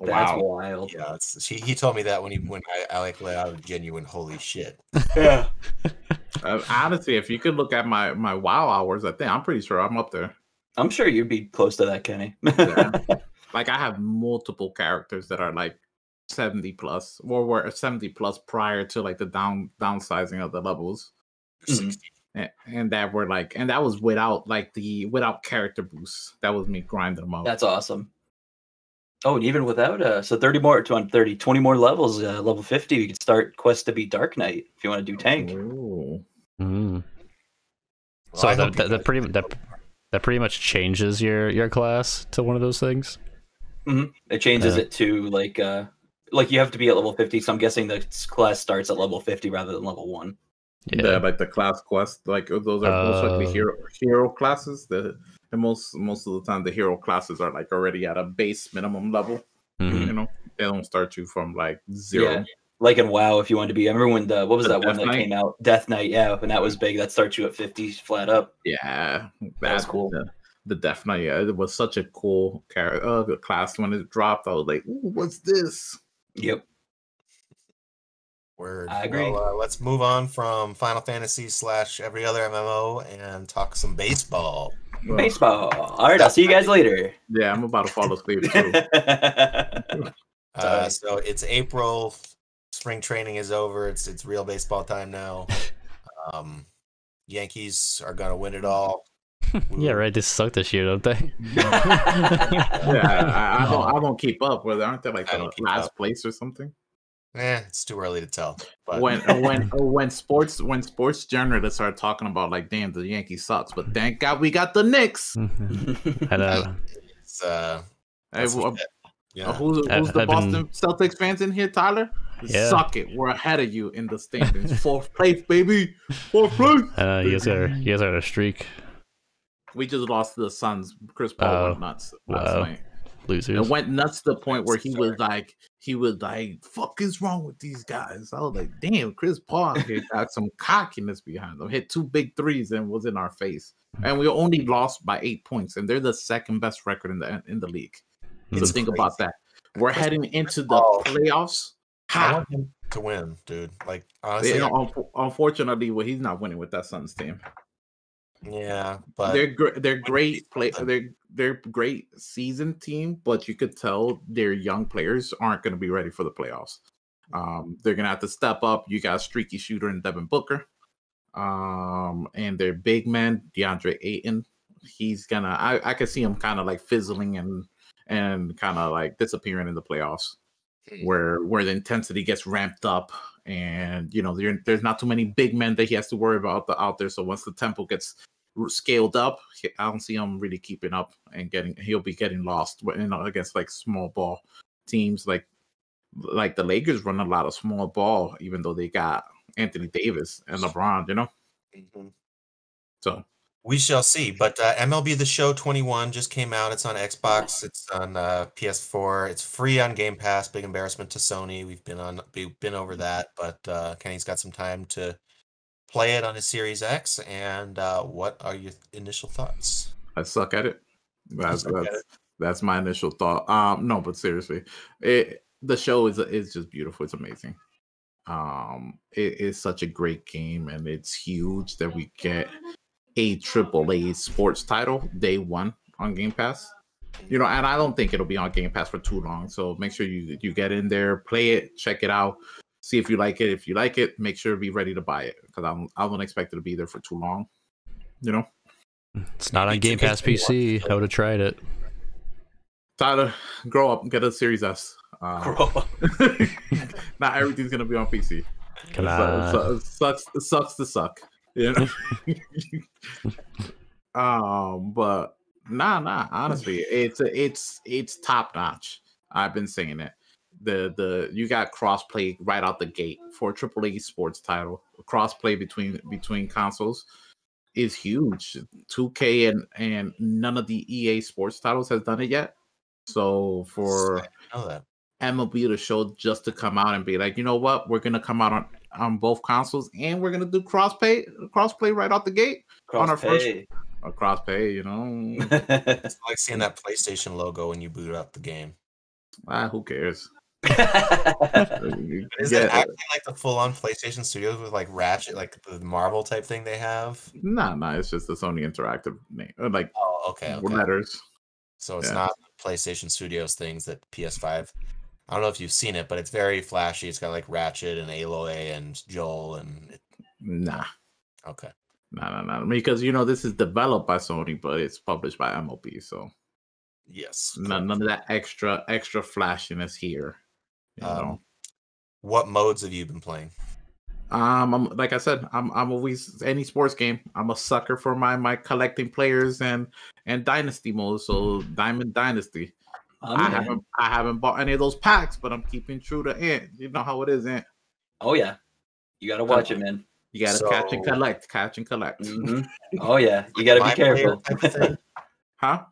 That's wild. Yeah, he told me that when I let out a genuine holy shit. Yeah. Honestly, if you could look at my WoW hours, I think I'm pretty sure I'm up there. I'm sure you'd be close to that, Kenny. Yeah. Like I have multiple characters that are like. 70 plus or were 70 plus prior to like the downsizing of the levels and that were like and that was without character boosts. That was me grinding them up. That's awesome. Oh, and even without, so 30 more, 20, 20 more levels, level 50, you could start quest to beat Dark Knight if you want to do tank. Ooh. Mm. Well, so that pretty much changes your class to one of those things? Mm-hmm. It changes it to, like you have to be at level 50, so I'm guessing the class starts at level 50 rather than level 1. Yeah, like the class quest, like those are most likely hero classes. And most of the time, the hero classes are like already at a base minimum level. Mm-hmm. You know, they don't start you from like zero. Yeah. Like in WoW, if you wanted to be, I remember when what was that Death one Knight? That came out? Death Knight, yeah, and that was big. That starts you at 50 flat up. Yeah, that was cool. The Death Knight, yeah, it was such a cool character. The class when it dropped, I was like, "Ooh, what's this?" Yep. Word. I agree. Well, let's move on from Final Fantasy / every other MMO and talk some baseball. Well, baseball. All right, I'll see you guys later. Yeah, I'm about to fall asleep too. So it's April. Spring training is over. It's real baseball time now. Yankees are gonna win it all. Yeah, right. They suck this year, don't they? I don't keep up with it. Aren't they like the last place or something? It's too early to tell. But when sports journalists start talking about like, damn, the Yankees sucks, but thank God we got the Knicks. I know. Who's the Boston Celtics fans in here, Tyler? Yeah. Suck it. We're ahead of you in the standings. 4th place, baby. 4th place. You guys are on a streak. We just lost to the Suns. Chris Paul went nuts last night. Losers. It went nuts to the point where he was like, fuck is wrong with these guys? I was like, damn, Chris Paul got some cockiness behind them. Hit 2 big threes and was in our face. And we only lost by 8 points. And they're the second best record in the league. So think about that. We're heading into the playoffs. I want him to win, dude. Like, honestly, unfortunately, well, he's not winning with that Suns team. Yeah, but they're great seasoned team, but you could tell their young players aren't going to be ready for the playoffs. They're going to have to step up. You got a streaky shooter in Devin Booker, and their big man DeAndre Ayton. He's gonna. I could see him kind of like fizzling and kind of like disappearing in the playoffs. Where the intensity gets ramped up, and you know there's not too many big men that he has to worry about out there. So once the tempo gets scaled up, I don't see him really keeping up and he'll be getting lost. You know, against like small ball teams, like the Lakers run a lot of small ball, even though they got Anthony Davis and LeBron. You know, so we shall see. But MLB The Show 21 just came out. It's on Xbox. It's on PS4. It's free on Game Pass. Big embarrassment to Sony. We've been over that. But Kenny's got some time to play it on his Series X. And what are your initial thoughts? I suck at it. That's my initial thought. No, but seriously, the show is just beautiful. It's amazing. It is such a great game, and it's huge that we get a AAA sports title day one on Game Pass, you know, and I don't think it'll be on Game Pass for too long. So make sure you get in there, play it, check it out, see if you like it. If you like it, make sure to be ready to buy it because I wouldn't expect it to be there for too long. You know, it's not on Game Pass PC. I would have tried it. Tyler, grow up and get a Series S. Not everything's gonna be on PC. It sucks to suck. You know? But nah. Honestly, it's top notch. I've been saying it. You got crossplay right out the gate for a AAA sports title. Crossplay between consoles is huge. 2K and none of the EA sports titles has done it yet. So for MLB The Show just to come out and be like, you know what, we're gonna come out on both consoles, and we're gonna do crossplay right out the gate on our first cross pay. You know, it's like seeing that PlayStation logo when you boot up the game. Who cares? Is it actually like the full-on PlayStation Studios with like Ratchet, like the Marvel type thing they have? No, it's just the Sony Interactive name, like letters. So it's not PlayStation Studios things that PS5. I don't know if you've seen it, but it's very flashy. It's got like Ratchet and Aloy and Joel and Because you know this is developed by Sony, but it's published by MLB. So Yes. None of that extra flashiness here. You know? What modes have you been playing? I'm like I said, I'm always any sports game. I'm a sucker for my collecting players and dynasty mode. So Diamond Dynasty. I haven't bought any of those packs, but I'm keeping true to Ant. You know how it is, Ant. Oh yeah, you gotta watch it, man. You gotta catch and collect. Mm-hmm. Oh yeah, you gotta be careful. Huh?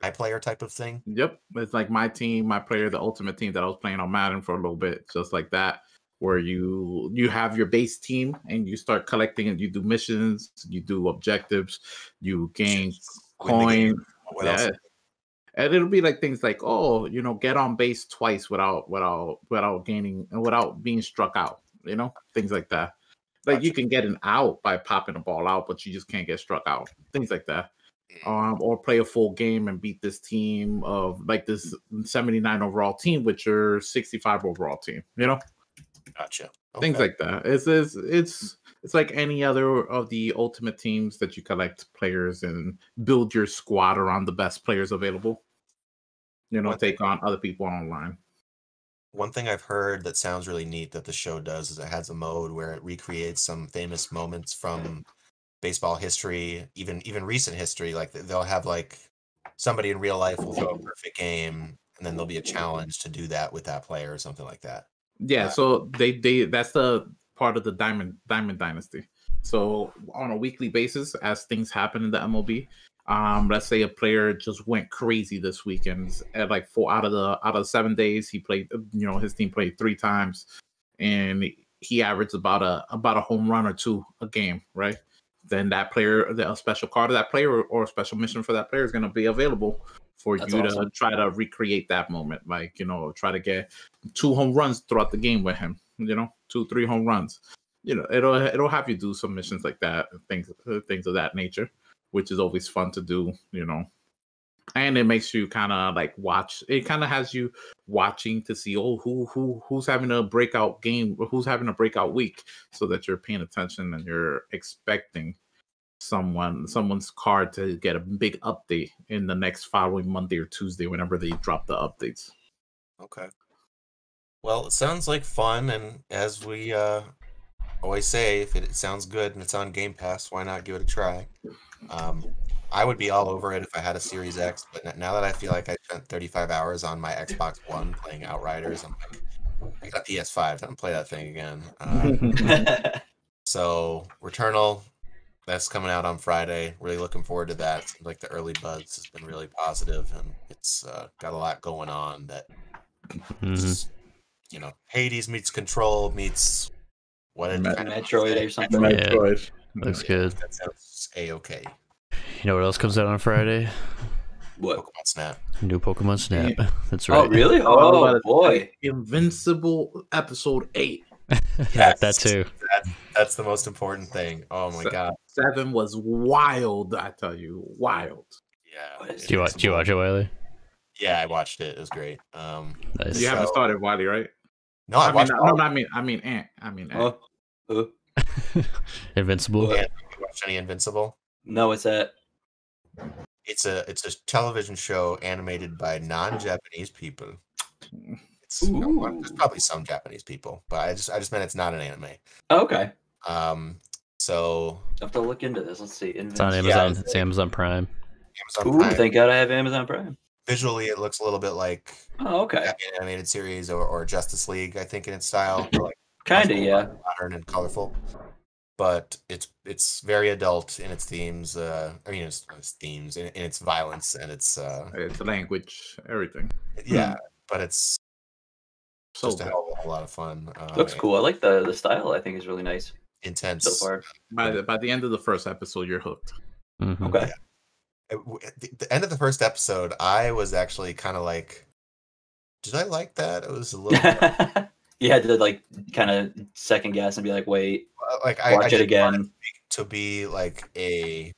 My player type of thing. Yep, it's like my team, my player, the ultimate team that I was playing on Madden for a little bit, just like that, where you have your base team and you start collecting and you do missions, you do objectives, you gain coins. What else? And it'll be like things like, oh, you know, get on base twice without gaining and without being struck out, you know, things like that. Like gotcha. You can get an out by popping a ball out, but you just can't get struck out, things like that. Or play a full game and beat this team of like this 79 overall team with your 65 overall team, you know? Gotcha. Okay. Things like that. It's like any other of the ultimate teams that you collect players and build your squad around the best players available. You know, take on other people online. One thing I've heard that sounds really neat that the show does is it has a mode where it recreates some famous moments from baseball history, even recent history. Like they'll have like somebody in real life will throw a perfect game, and then there'll be a challenge to do that with that player or something like that. Yeah, so they that's the part of the Diamond Dynasty. So on a weekly basis, as things happen in the MLB, let's say a player just went crazy this weekend. At like 4 out of 7 days, he played. You know, his team played 3 times, and he averaged about a home run or 2 a game, right? Then that player, a special card of that player or a special mission for that player is going to be available for to try to recreate that moment. Like, you know, try to get 2 home runs throughout the game with him. You know, 2-3 home runs. You know, it'll have you do some missions like that, things of that nature, which is always fun to do. You know, and it makes you kind of like watch. It kind of has you watching to see, oh, who's having a breakout game, who's having a breakout week, so that you're paying attention and you're expecting someone's card to get a big update in the next following Monday or Tuesday whenever they drop the updates. Okay. Well, it sounds like fun, and as we always say, if it sounds good and it's on Game Pass, why not give it a try? I would be all over it if I had a Series X, but now that I feel like I spent 35 hours on my Xbox One playing Outriders, I'm like, I got a PS5, don't play that thing again. So, Returnal, that's coming out on Friday. Really looking forward to that. Seems like the early buzz has been really positive, and it's got a lot going on that... Mm-hmm. You know, Hades meets Control meets what is Metroid or something. Yeah, Metroid. Looks good. That sounds A-okay. You know what else comes out on Friday? What? Pokemon Snap. New Pokemon Snap. Yeah. That's right. Oh, really? Oh, boy. Invincible Episode 8. Yes. That too. That's the most important thing. Oh, my God. 7 was wild, I tell you. Wild. Yeah. Did you watch it, Wiley? Yeah, I watched it. It was great. Nice. You haven't started, Wiley, right? No, I mean Ant. Ant. Invincible. Yeah, have you watched any Invincible? No, what's that? It's a television show animated by non-Japanese people. There's probably some Japanese people, but I just meant it's not an anime. Oh, okay. So I have to look into this. Let's see. Invincible. It's on Amazon. Yeah, it's Amazon Prime. Ooh, thank God I have Amazon Prime. Visually, it looks a little bit like an animated series or Justice League, I think, in its style. Like kind of, yeah. Modern and colorful. But it's very adult in its themes. Its themes, in its violence and its language, everything. Yeah, but it's so just a lot of fun. Looks cool. I like the style. I think is really nice. Intense. So far. By the end of the first episode, you're hooked. Mm-hmm. Okay. Yeah. At the end of the first episode, I was actually kind of like, did I like that? It was a little... You had to like kind of second guess and be like, wait, watch it again. To be like a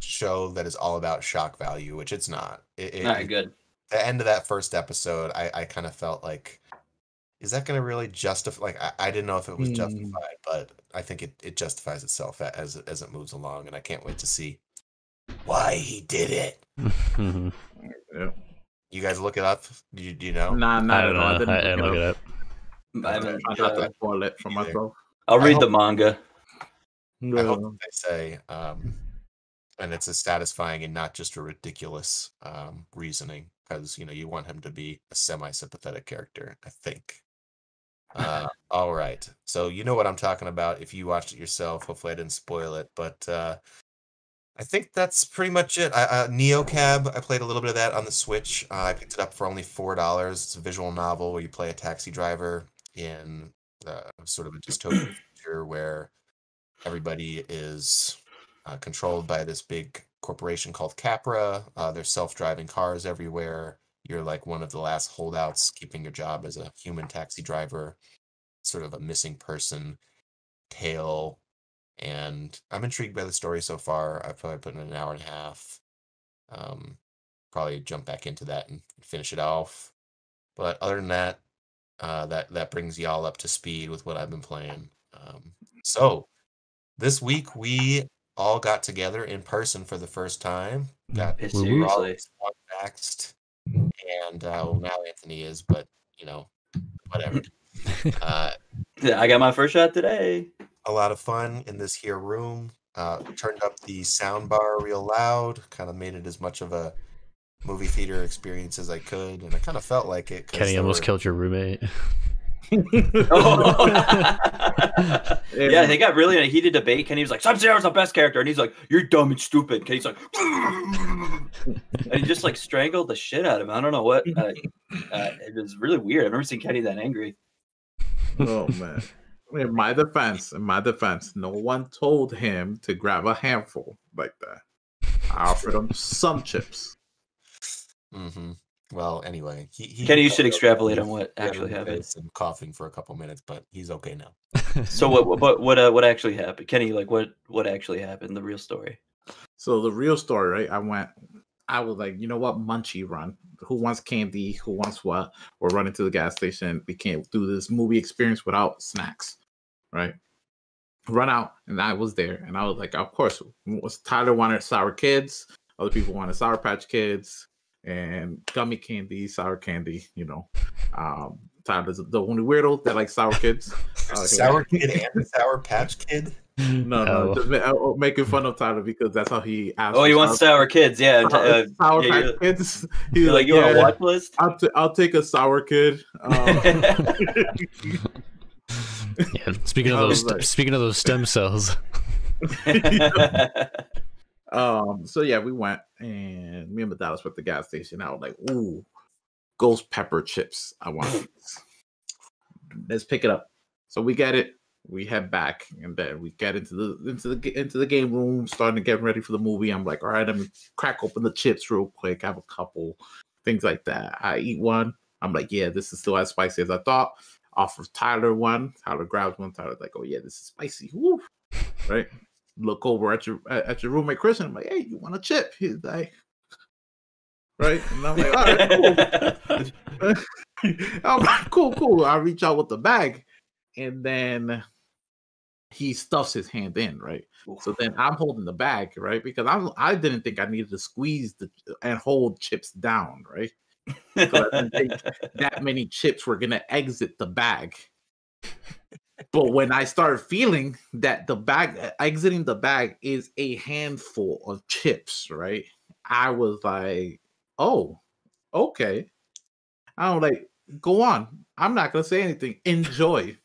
show that is all about shock value, which it's not. All right, good. The end of that first episode, I kind of felt like, is that going to really justify? Like, I didn't know if it was justified, but I think it justifies itself as it moves along, and I can't wait to see why he did it. You guys look it up? Do you know? Nah, no, I don't know. I didn't look it up. I haven't tried to spoil it for myself. I'll read the manga. I hope that they say, and it's a satisfying and not just a ridiculous reasoning, because, you know, you want him to be a semi-sympathetic character, I think. All right. So you know what I'm talking about if you watched it yourself. Hopefully I didn't spoil it, but I think that's pretty much it. Neocab, I played a little bit of that on the Switch. I picked it up for only $4. It's a visual novel where you play a taxi driver in sort of a dystopian future where everybody is controlled by this big corporation called Capra. There's self-driving cars everywhere. You're like one of the last holdouts keeping your job as a human taxi driver, sort of a missing person tale. And I'm intrigued by the story so far. I've probably put in an hour and a half. Probably jump back into that and finish it off. But other than that, that brings y'all up to speed with what I've been playing. So this week we all got together in person for the first time. Got seriously vaxxed, and well, now Anthony is, but you know, whatever. I got my first shot today. A lot of fun in this here room. Turned up the sound bar real loud, kind of made it as much of a movie theater experience as I could, and I kind of felt like it. Kenny almost killed your roommate. Yeah, they got really in a heated debate. Kenny was like, Sub-Zero's the best character, and he's like, you're dumb and stupid. Kenny's like, and he just like strangled the shit out of him. I don't know what. It was really weird. I've never seen Kenny that angry. Oh, man. In my defense, no one told him to grab a handful like that. I offered him some chips. Mm-hmm. Well, anyway, he Kenny, you should extrapolate on what actually happened. And coughing for a couple minutes, but he's okay now. So what actually happened, Kenny? Like what actually happened? The real story. So the real story, right? I was like, you know what, Munchie Run. Who wants candy? Who wants what? We're running to the gas station. We can't do this movie experience without snacks, right? Run out, and I was there, and I was like, of course, Tyler wanted sour kids. Other people wanted Sour Patch Kids and gummy candy, sour candy, you know. Tyler's the only weirdo that likes sour kids. Sour kid and Sour Patch Kid? No, just making fun of Tyler because that's how he asked. Oh, he wants sour kids, yeah. Sour kids. He was like, you want a watch list? I'll take a sour kid. Yeah, speaking of those stem cells. So yeah, we went, and me and Dallas went to the gas station. I was like, ooh, ghost pepper chips. I want this. Let's pick it up. So we get it. We head back, and then we get into the game room, starting to get ready for the movie. I'm like, all right, I'm crack open the chips real quick. I have a couple things like that. I eat one. I'm like, yeah, this is still as spicy as I thought. Offer Tyler one. Tyler grabs one. Tyler's like, oh yeah, this is spicy. Woo. Right. Look over at your roommate Christian. I'm like, hey, you want a chip? He's like, right. And I'm like, all right, cool. I'm like, cool. I reach out with the bag, and then he stuffs his hand in, right? So then I'm holding the bag, right? Because I didn't think I needed to squeeze and hold chips down, right? So I didn't think that many chips were going to exit the bag. But when I started feeling that the bag, exiting the bag is a handful of chips, right? I was like, oh, okay. I was like, go on. I'm not going to say anything. Enjoy.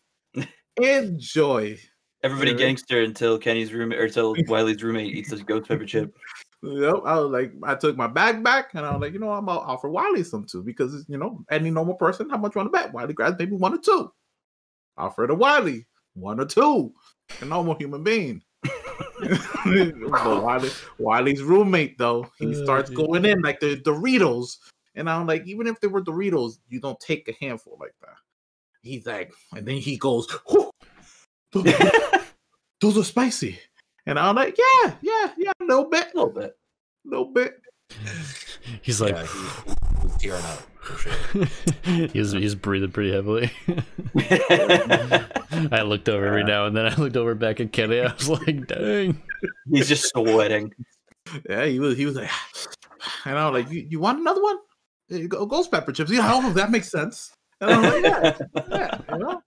Everybody gangster until Kenny's roommate or until Wiley's roommate eats this ghost pepper chip. Yep, I was like, I took my bag back, and I was like, you know, I'm gonna offer Wiley some too, because you know, any normal person, how much on the bet? Wiley grabs maybe one or two. Offer to Wiley, one or two. A normal human being. But Wiley's roommate though, he starts going in like the Doritos, and I'm like, even if they were Doritos, you don't take a handful like that. He's like, and then he goes, whoo! Those are spicy. And I'm like, yeah, a little bit. He's like, yeah, he's tearing up for sure. He's breathing pretty heavily. I looked over every now and then. I looked over back at Kenny. I was like, dang. He's just sweating. Yeah, he was like, and I was like, you want another one? Ghost pepper chips. Yeah, I don't know if that makes sense. And I'm like, yeah, you know?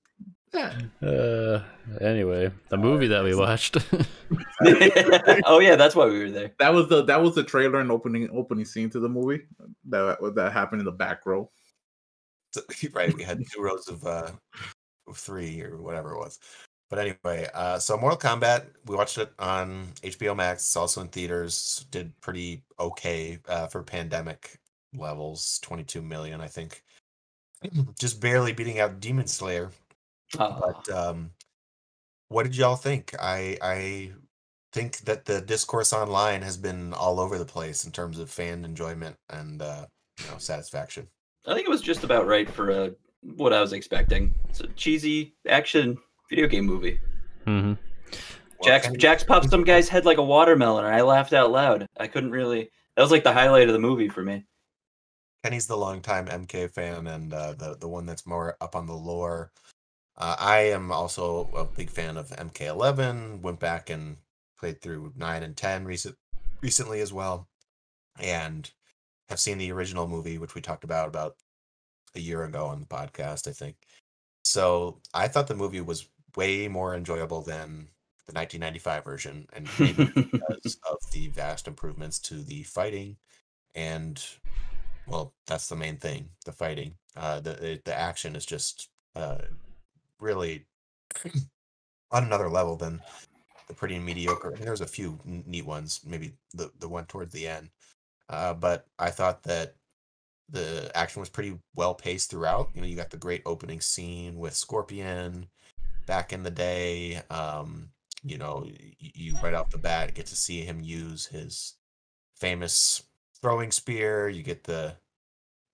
Yeah. Anyway, the movie that we watched. Oh yeah, that's why we were there. That was the trailer and opening scene to the movie that happened in the back row. So, right, we had two rows of three or whatever it was. But anyway, so Mortal Kombat, we watched it on HBO Max. It's also in theaters. Did pretty okay for pandemic levels, 22 million, I think. Just barely beating out Demon Slayer. Oh. But what did y'all think? I think that the discourse online has been all over the place in terms of fan enjoyment and satisfaction. I think it was just about right for what I was expecting. It's a cheesy action video game movie. Mm-hmm. Jax popped some guy's head like a watermelon, and I laughed out loud. I couldn't really. That was like the highlight of the movie for me. Kenny's the longtime MK fan, and the one that's more up on the lore. I am also a big fan of MK11. Went back and played through 9 and 10 recently as well, and have seen the original movie, which we talked about a year ago on the podcast, I think. So I thought the movie was way more enjoyable than the 1995 version, and maybe because of the vast improvements to the fighting, and well, that's the main thing, the fighting. The action is just really on another level than the pretty mediocre. I mean, there's a few neat ones, maybe the one towards the end. But I thought that the action was pretty well paced throughout. You know, you got the great opening scene with Scorpion back in the day. You right off the bat get to see him use his famous throwing spear.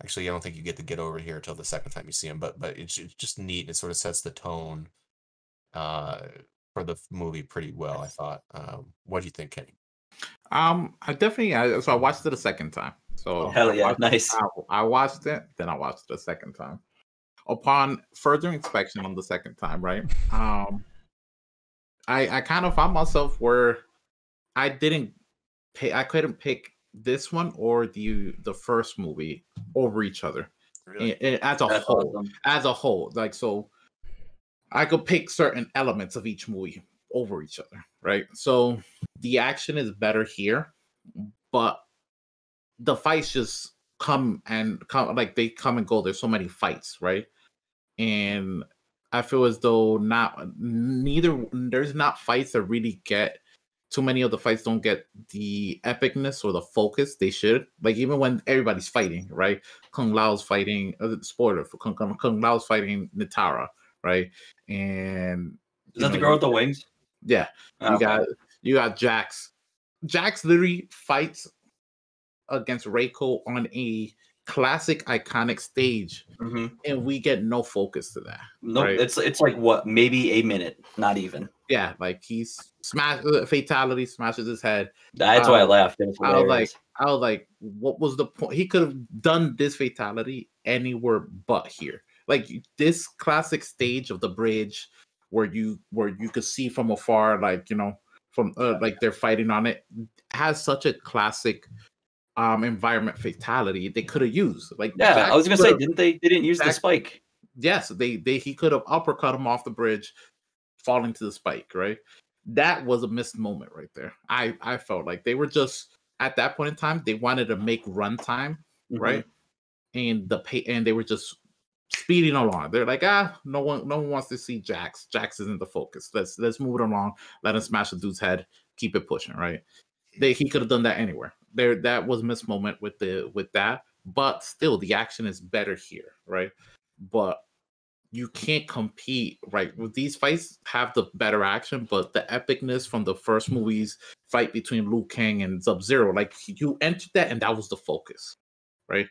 Actually, I don't think you get to get over here until the second time you see him, but it's just neat. It sort of sets the tone for the movie pretty well, I thought. What do you think, Kenny? I watched it a second time. So hell yeah, nice. I watched it, then I watched it a second time. Upon further inspection on the second time, right? I kind of found myself where I couldn't pick this one or the first movie over each other, really? As a whole, like, so I could pick certain elements of each movie over each other, right? So the action is better here, but the fights just come, like they come and go. There's so many fights, right? And I feel as though there's not fights that really get. Too many of the fights don't get the epicness or the focus they should. Like, even when everybody's fighting, right? Kung Lao's fighting, spoiler for Kung Lao's fighting Nitara, right? And is that the girl with the wings? Yeah. Oh. You got Jax. Jax literally fights against Reiko on a classic iconic stage, mm-hmm. and we get no focus to that. No, right? It's like what, maybe a minute, not even. Yeah, like fatality smashes his head. That's why I laughed. I was like, what was the point? He could have done this fatality anywhere but here. Like, this classic stage of the bridge where you could see from afar, like, you know, from like they're fighting on it, has such a classic environment fatality they could have used. Like, yeah, Jack, I was gonna say, didn't they? They didn't use Jack, the spike. Yes, he could have uppercut him off the bridge, falling to the spike, right? That was a missed moment right there. I felt like they were just at that point in time, they wanted to make run time, mm-hmm. right? And they were just speeding along. They're like, no one wants to see Jax. Jax isn't the focus. Let's move it along. Let him smash the dude's head. Keep it pushing, right? He could have done that anywhere. There, that was a missed moment with that. But still, the action is better here, right? But you can't compete, right? With these fights have the better action, but the epicness from the first movie's fight between Liu Kang and Sub-Zero, like, you entered that and that was the focus, right?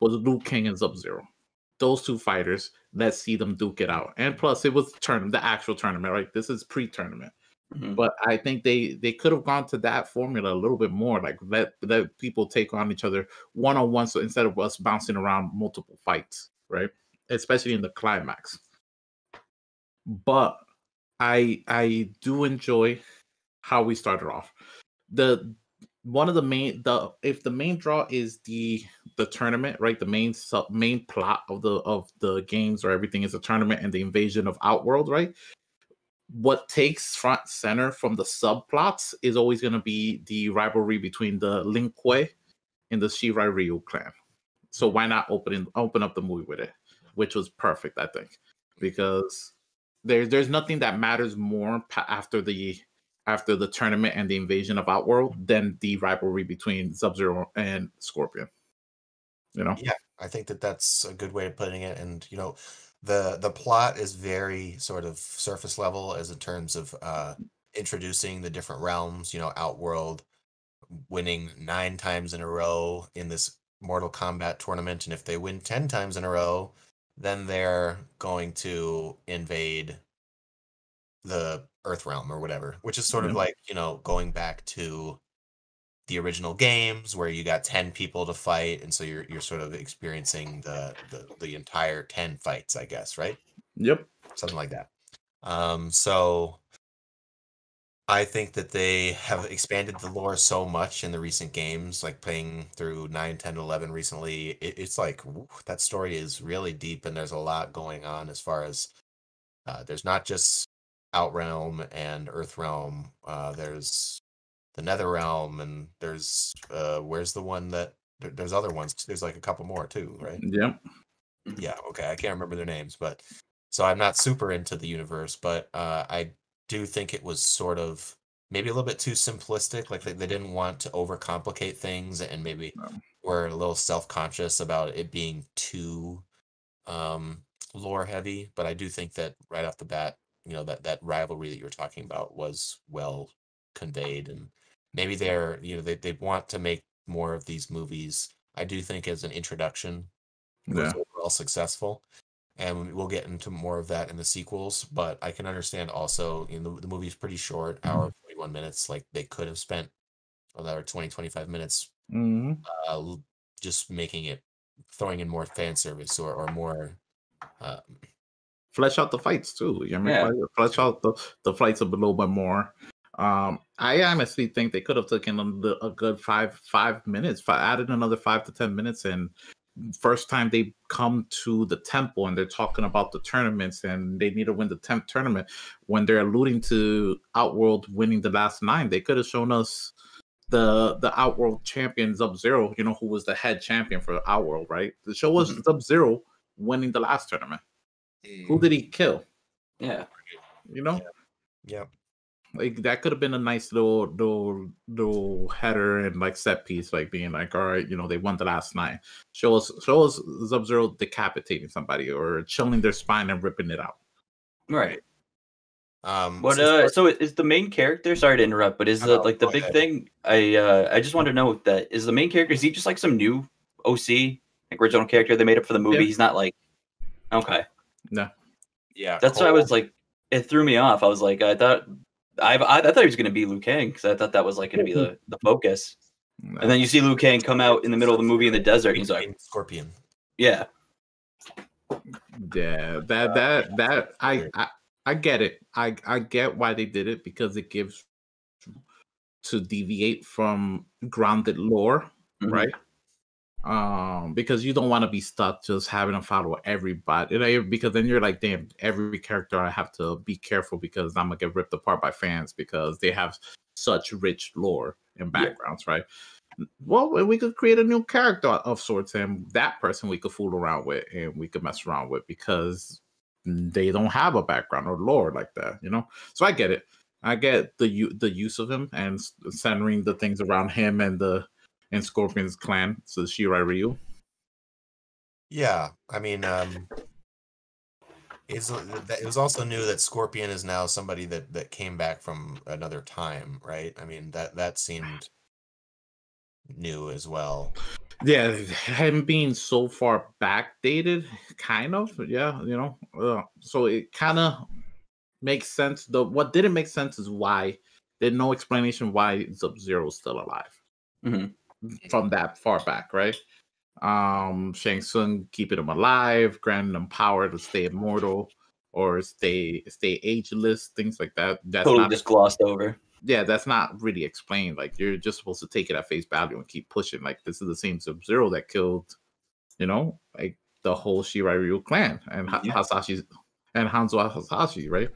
Was Liu Kang and Sub-Zero. Those two fighters, let's see them duke it out. And plus, it was the actual tournament, right? This is pre-tournament. Mm-hmm. But I think they could have gone to that formula a little bit more, like let people take on each other one-on-one, so instead of us bouncing around multiple fights, right? Especially in the climax. But I do enjoy how we started off. The one of the main, the if the main draw is the tournament, right? The main plot of the games or everything is a tournament and the invasion of Outworld, right? What takes front center from the subplots is always going to be the rivalry between the Lin Kuei and the Shirai Ryu clan. So why not open up the movie with it, which was perfect, I think, because there's nothing that matters more after the tournament and the invasion of Outworld than the rivalry between Sub-Zero and Scorpion. You know? Yeah, I think that's a good way of putting it. And, you know, the plot is very sort of surface level as in terms of introducing the different realms, you know, Outworld winning 9 times in a row in this Mortal Kombat tournament. And if they win 10 times in a row, then they're going to invade the Earth realm or whatever, which is sort of like, you know, going back to the original games where you got 10 people to fight, and so you're sort of experiencing the entire 10 fights, I guess, right? Yep, something like that. So I think that they have expanded the lore so much in the recent games, like playing through 9, 10, 11 recently. It's like, whew, that story is really deep, and there's a lot going on as far as there's not just Outrealm and Earthrealm. There's the Netherrealm, and there's where's the one that there's other ones. There's like a couple more too, right? Yep. Yeah. Okay. I can't remember their names, but so I'm not super into the universe, but I do think it was sort of maybe a little bit too simplistic. Like they didn't want to overcomplicate things, and maybe were a little self-conscious about it being too lore heavy. But I do think that right off the bat, you know, that rivalry that you were talking about was well conveyed, and maybe they're, you know, they want to make more of these movies. I do think as an introduction, yeah, it was well successful. And we'll get into more of that in the sequels, but I can understand also, you know, the movie's pretty short, hour 41 minutes. Like they could have spent another 20, 25 minutes just making it, throwing in more fan service or more. Flesh out the fights too. You know, yeah. Flesh out the fights a little bit more. I honestly think they could have taken a good five minutes, added another 5 to 10 minutes in. First time they come to the temple and they're talking about the tournaments and they need to win the 10th tournament, when they're alluding to Outworld winning the last 9, they could have shown us the Outworld champion Sub-Zero, you know, who was the head champion for Outworld, right? The show was Sub-Zero winning the last tournament. Who did he kill? Yeah. You know? Yeah. Like that could have been a nice little header and like set piece, like being like, all right, you know, they won the last 9. Show us Sub-Zero decapitating somebody or chilling their spine and ripping it out. Right. So is the main character? Sorry to interrupt, but is the like the big ahead. Thing? I just wanted to know that is the main character. Is he just like some new OC, like original character they made up for the movie? Yeah. He's not like okay. No. Yeah. That's why I was like, it threw me off. I was like, I thought he was going to be Liu Kang because I thought that was like going to be the focus. No. And then you see Liu Kang come out in the middle of the movie in the desert. And he's like Scorpion. Yeah. Yeah. That I get it. I get why they did it, because it gives to deviate from grounded lore, right? Because you don't want to be stuck just having to follow everybody, because then you're like, damn, every character I have to be careful because I'm gonna get ripped apart by fans because they have such rich lore and backgrounds, right? Well, we could create a new character of sorts, and that person we could fool around with and we could mess around with because they don't have a background or lore like that, you know? So I get it. I get the use of him and centering the things around him and the Scorpion's clan, so Shirai Ryu. Yeah, I mean, it was also new that Scorpion is now somebody that came back from another time, right? I mean, that seemed new as well. Yeah, him being so far backdated, kind of. Yeah, you know. So it kind of makes sense. What didn't make sense is why there's no explanation why Sub-Zero is still alive. From that far back, right? Shang Tsung keeping him alive, granting him power to stay immortal or stay ageless, things like that. That's totally just glossed over. yeah, that's not really explained. Like, you're just supposed to take it at face value and keep pushing. Like, this is the same Sub-Zero that killed, you know, like the whole Shirai Ryu clan and Hasashi's and Hanzo Hasashi, right?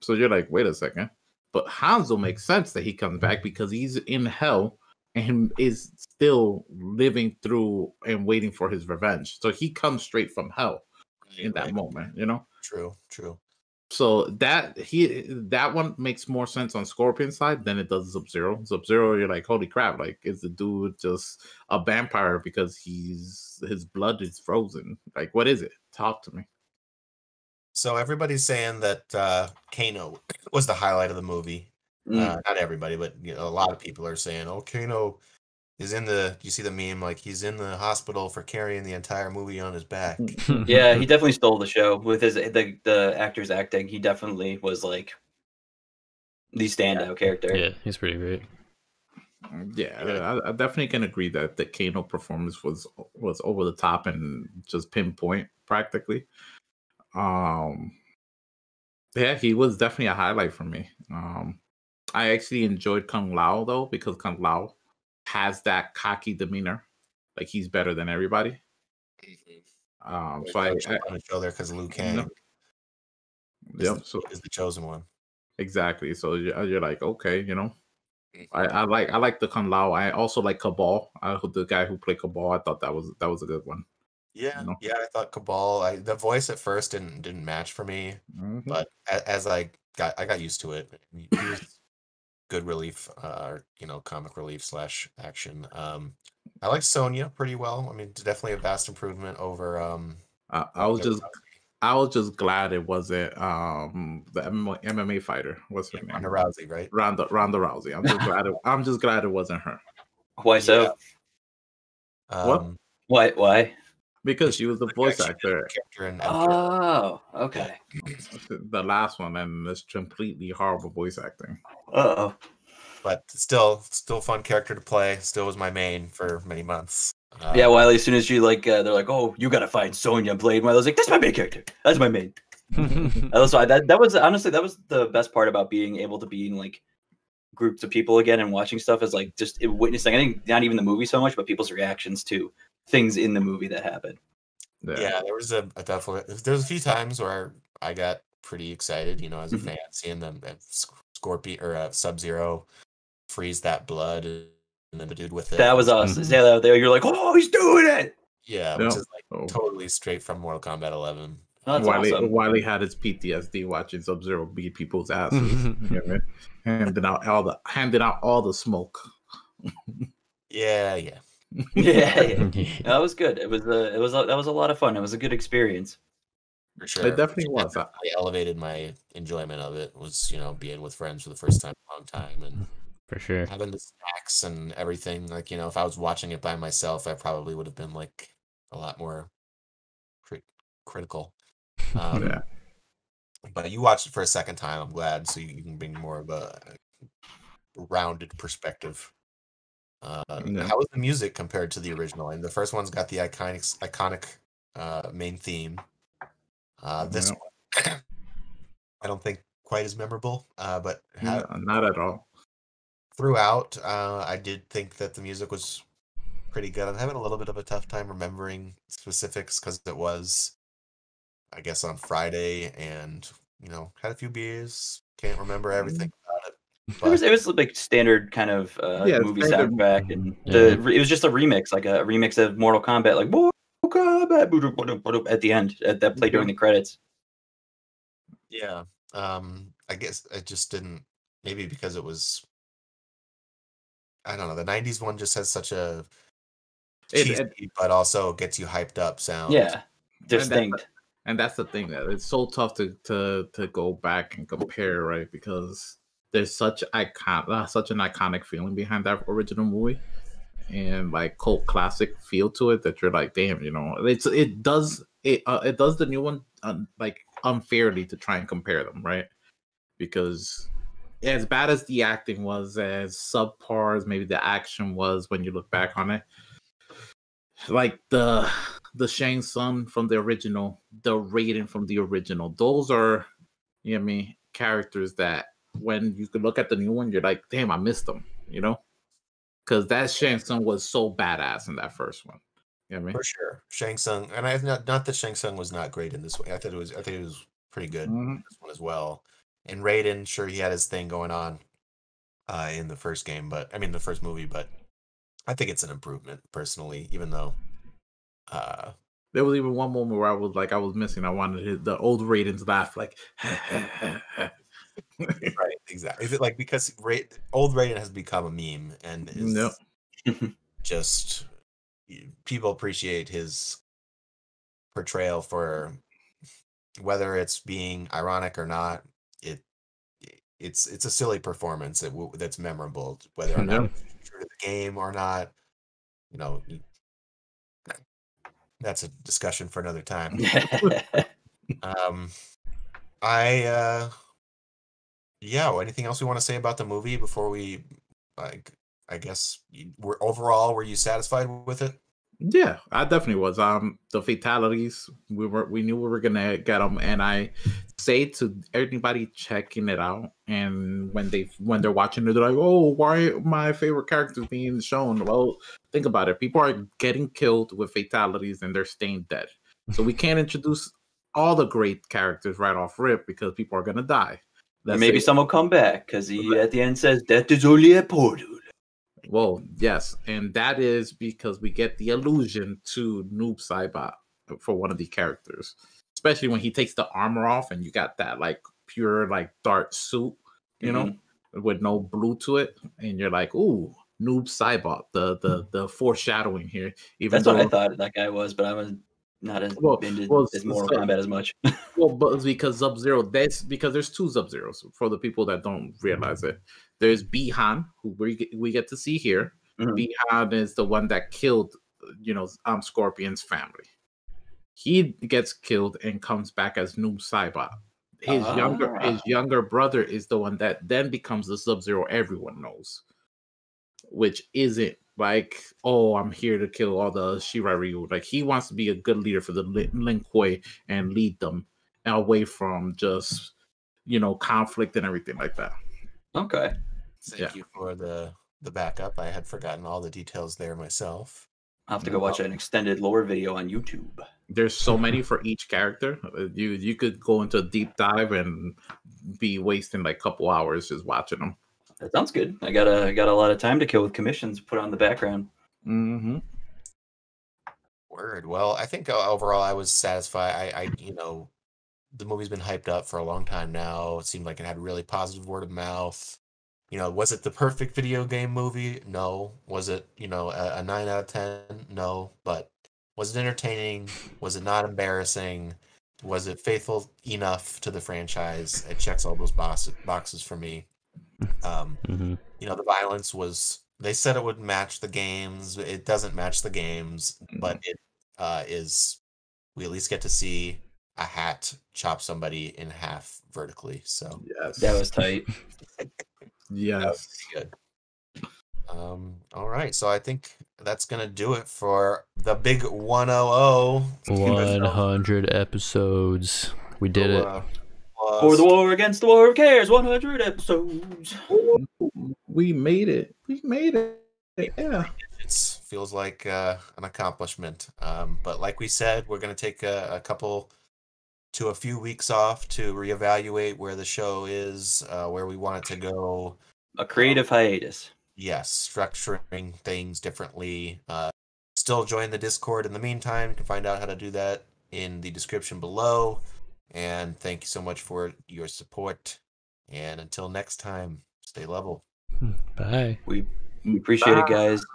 So you're like, wait a second. But Hanzo makes sense that he comes back because he's in hell and is still living through and waiting for his revenge. So he comes straight from hell in that moment, you know? True, true. So that one makes more sense on Scorpion's side than it does Sub-Zero. Sub-Zero, you're like, holy crap, like, is the dude just a vampire because his blood is frozen? Like, what is it? Talk to me. So everybody's saying that Kano was the highlight of the movie. Not everybody, but you know, a lot of people are saying, oh, Kano is in the, you see the meme, like he's in the hospital for carrying the entire movie on his back. Yeah, he definitely stole the show with his the actors acting. He definitely was like the standout character. Yeah, he's pretty great. Yeah, I definitely can agree that the Kano performance was over the top and just pinpoint practically. Yeah, he was definitely a highlight for me. I actually enjoyed Kung Lao though, because Kung Lao has that cocky demeanor, like he's better than everybody. So I want to show there because Liu Kang is the chosen one. Exactly. So you're like, okay, you know, I like the Kung Lao. I also like Cabal. The guy who played Cabal, I thought that was a good one. Yeah, yeah, I thought Cabal. The voice at first didn't match for me, but as I got used to it. He was good relief, you know, comic relief / action. I like Sonya pretty well. I mean, definitely a vast improvement over. I was just glad it wasn't the MMA fighter. What's her name? Ronda Rousey, right? Ronda Rousey. I'm just glad it wasn't her. Why so? Yeah. What? Why? Because she was the voice actor. Oh, okay. The last one, and it's completely horrible voice acting. Uh-oh. But still fun character to play. Still was my main for many months. Yeah, Wiley, as soon as you like, they're like, oh, you got to find Sonya Blade. Wiley's like, that's my main character. That's my main. So that was, honestly, that was the best part about being able to be in, like, groups of people again and watching stuff is, like, just witnessing, I think, not even the movie so much, but people's reactions to things in the movie that happened. Yeah, there was a few times where I got pretty excited, you know, as a fan, seeing them Scorpion or Sub-Zero freeze that blood and then the dude with it. That was awesome. Yeah, you're like, oh, he's doing it. Yeah, which is like totally straight from Mortal Kombat 11. Oh, that's awesome. Wiley had his PTSD watching Sub-Zero beat people's asses, you know, handing out all the smoke. Yeah. Yeah, that was good. That was a lot of fun. It was a good experience. For sure, it definitely was. I elevated my enjoyment of it. Was, you know, being with friends for the first time in a long time, and for sure having the snacks and everything. Like, you know, if I was watching it by myself, I probably would have been like a lot more critical. Yeah. But you watched it for a second time. I'm glad, so you can bring more of a rounded perspective. How was the music compared to the original? And the first one's got the iconic main theme. This one, I don't think quite as memorable, but not at all. Throughout, I did think that the music was pretty good. I'm having a little bit of a tough time remembering specifics because it was, I guess, on Friday, and you know, had a few beers. Can't remember everything about it. But it was like standard kind of movie soundtrack, and it was just a remix, like a remix of Mortal Kombat, like Mortal Kombat at the end, at that play during the credits. Yeah, I guess it just didn't. Maybe because it was, I don't know. The '90s one just has such a cheesy, but also gets you hyped up sound. Yeah, distinct. And that's the thing, that it's so tough to go back and compare, right? Because there's such an iconic feeling behind that original movie, and like cult classic feel to it that you're like, damn, you know, it does the new one like unfairly to try and compare them, right? Because as bad as the acting was, as subpar as maybe the action was, when you look back on it, like the Shang Tsung from the original, the Raiden from the original, those are, you know what I mean, characters that when you could look at the new one, you're like, damn, I missed them, you know? Because that Shang Tsung was so badass in that first one. You know what I mean? For sure. Shang Tsung, and I have not that Shang Tsung was not great in this one. I think it was pretty good in this one as well. And Raiden, sure, he had his thing going on in the first game, but I mean the first movie, but I think it's an improvement personally, even though there was even one moment where I was missing. I wanted the old Raiden's laugh, like right, exactly. Is it like because old Raiden has become a meme and is just people appreciate his portrayal for whether it's being ironic or not. It's a silly performance that's memorable, whether or not it's true to the game or not. You know, that's a discussion for another time. Anything else we want to say about the movie before we I guess were you satisfied with it? Yeah, I definitely was. The fatalities, we knew we were gonna get them, and I say to anybody checking it out, and when they're watching it, they're like, "Oh, why are my favorite characters being shown?" Well, think about it. People are getting killed with fatalities, and they're staying dead. So we can't introduce all the great characters right off rip because people are gonna die. Maybe some will come back because he at the end says, "Death is only a portal." Well, yes, and that is because we get the allusion to Noob Saibot for one of the characters, especially when he takes the armor off and you got that like pure like dark suit, you know, with no blue to it, and you're like, ooh, Noob Saibot, the foreshadowing here. That's what I thought that guy was, but I was not as into Mortal Kombat as much. Well, but because Sub-Zero, that's because there's two Sub-Zeros for the people that don't realize it. There's Bihan, who we get to see here. Bihan is the one that killed, Scorpion's family. He gets killed and comes back as Noob Saibot. His younger brother is the one that then becomes the Sub-Zero everyone knows, which isn't like, oh, I'm here to kill all the Shirai Ryu. Like, he wants to be a good leader for the Lin Kuei and lead them away from just, conflict and everything like that. Okay. Thank you for the backup. I had forgotten all the details there myself. I'll have to go watch an extended lore video on YouTube. There's so many for each character. You could go into a deep dive and be wasting like a couple hours just watching them. That sounds good. I got a lot of time to kill with commissions put on the background. Word. Well, I think overall I was satisfied. I the movie's been hyped up for a long time now. It seemed like it had really positive word of mouth. Was it the perfect video game movie? No. Was it, a 9 out of 10? No. But was it entertaining? Was it not embarrassing? Was it faithful enough to the franchise? It checks all those boxes for me. The violence was, they said it would match the games. It doesn't match the games, but it we at least get to see a hat chop somebody in half vertically. So yes. That was tight. Yes. That was good. All right. So I think that's going to do it for the big 100 episodes. We did it. For the war against the war of cares, 100 episodes. We made it. Yeah. It feels like an accomplishment. But like we said, we're going to take a few weeks off to reevaluate where the show is, where we want it to go. A creative hiatus. Yes, structuring things differently. Still join the Discord in the meantime. You can find out how to do that in the description below. And thank you so much for your support. And until next time, stay level. Bye. We appreciate it, guys.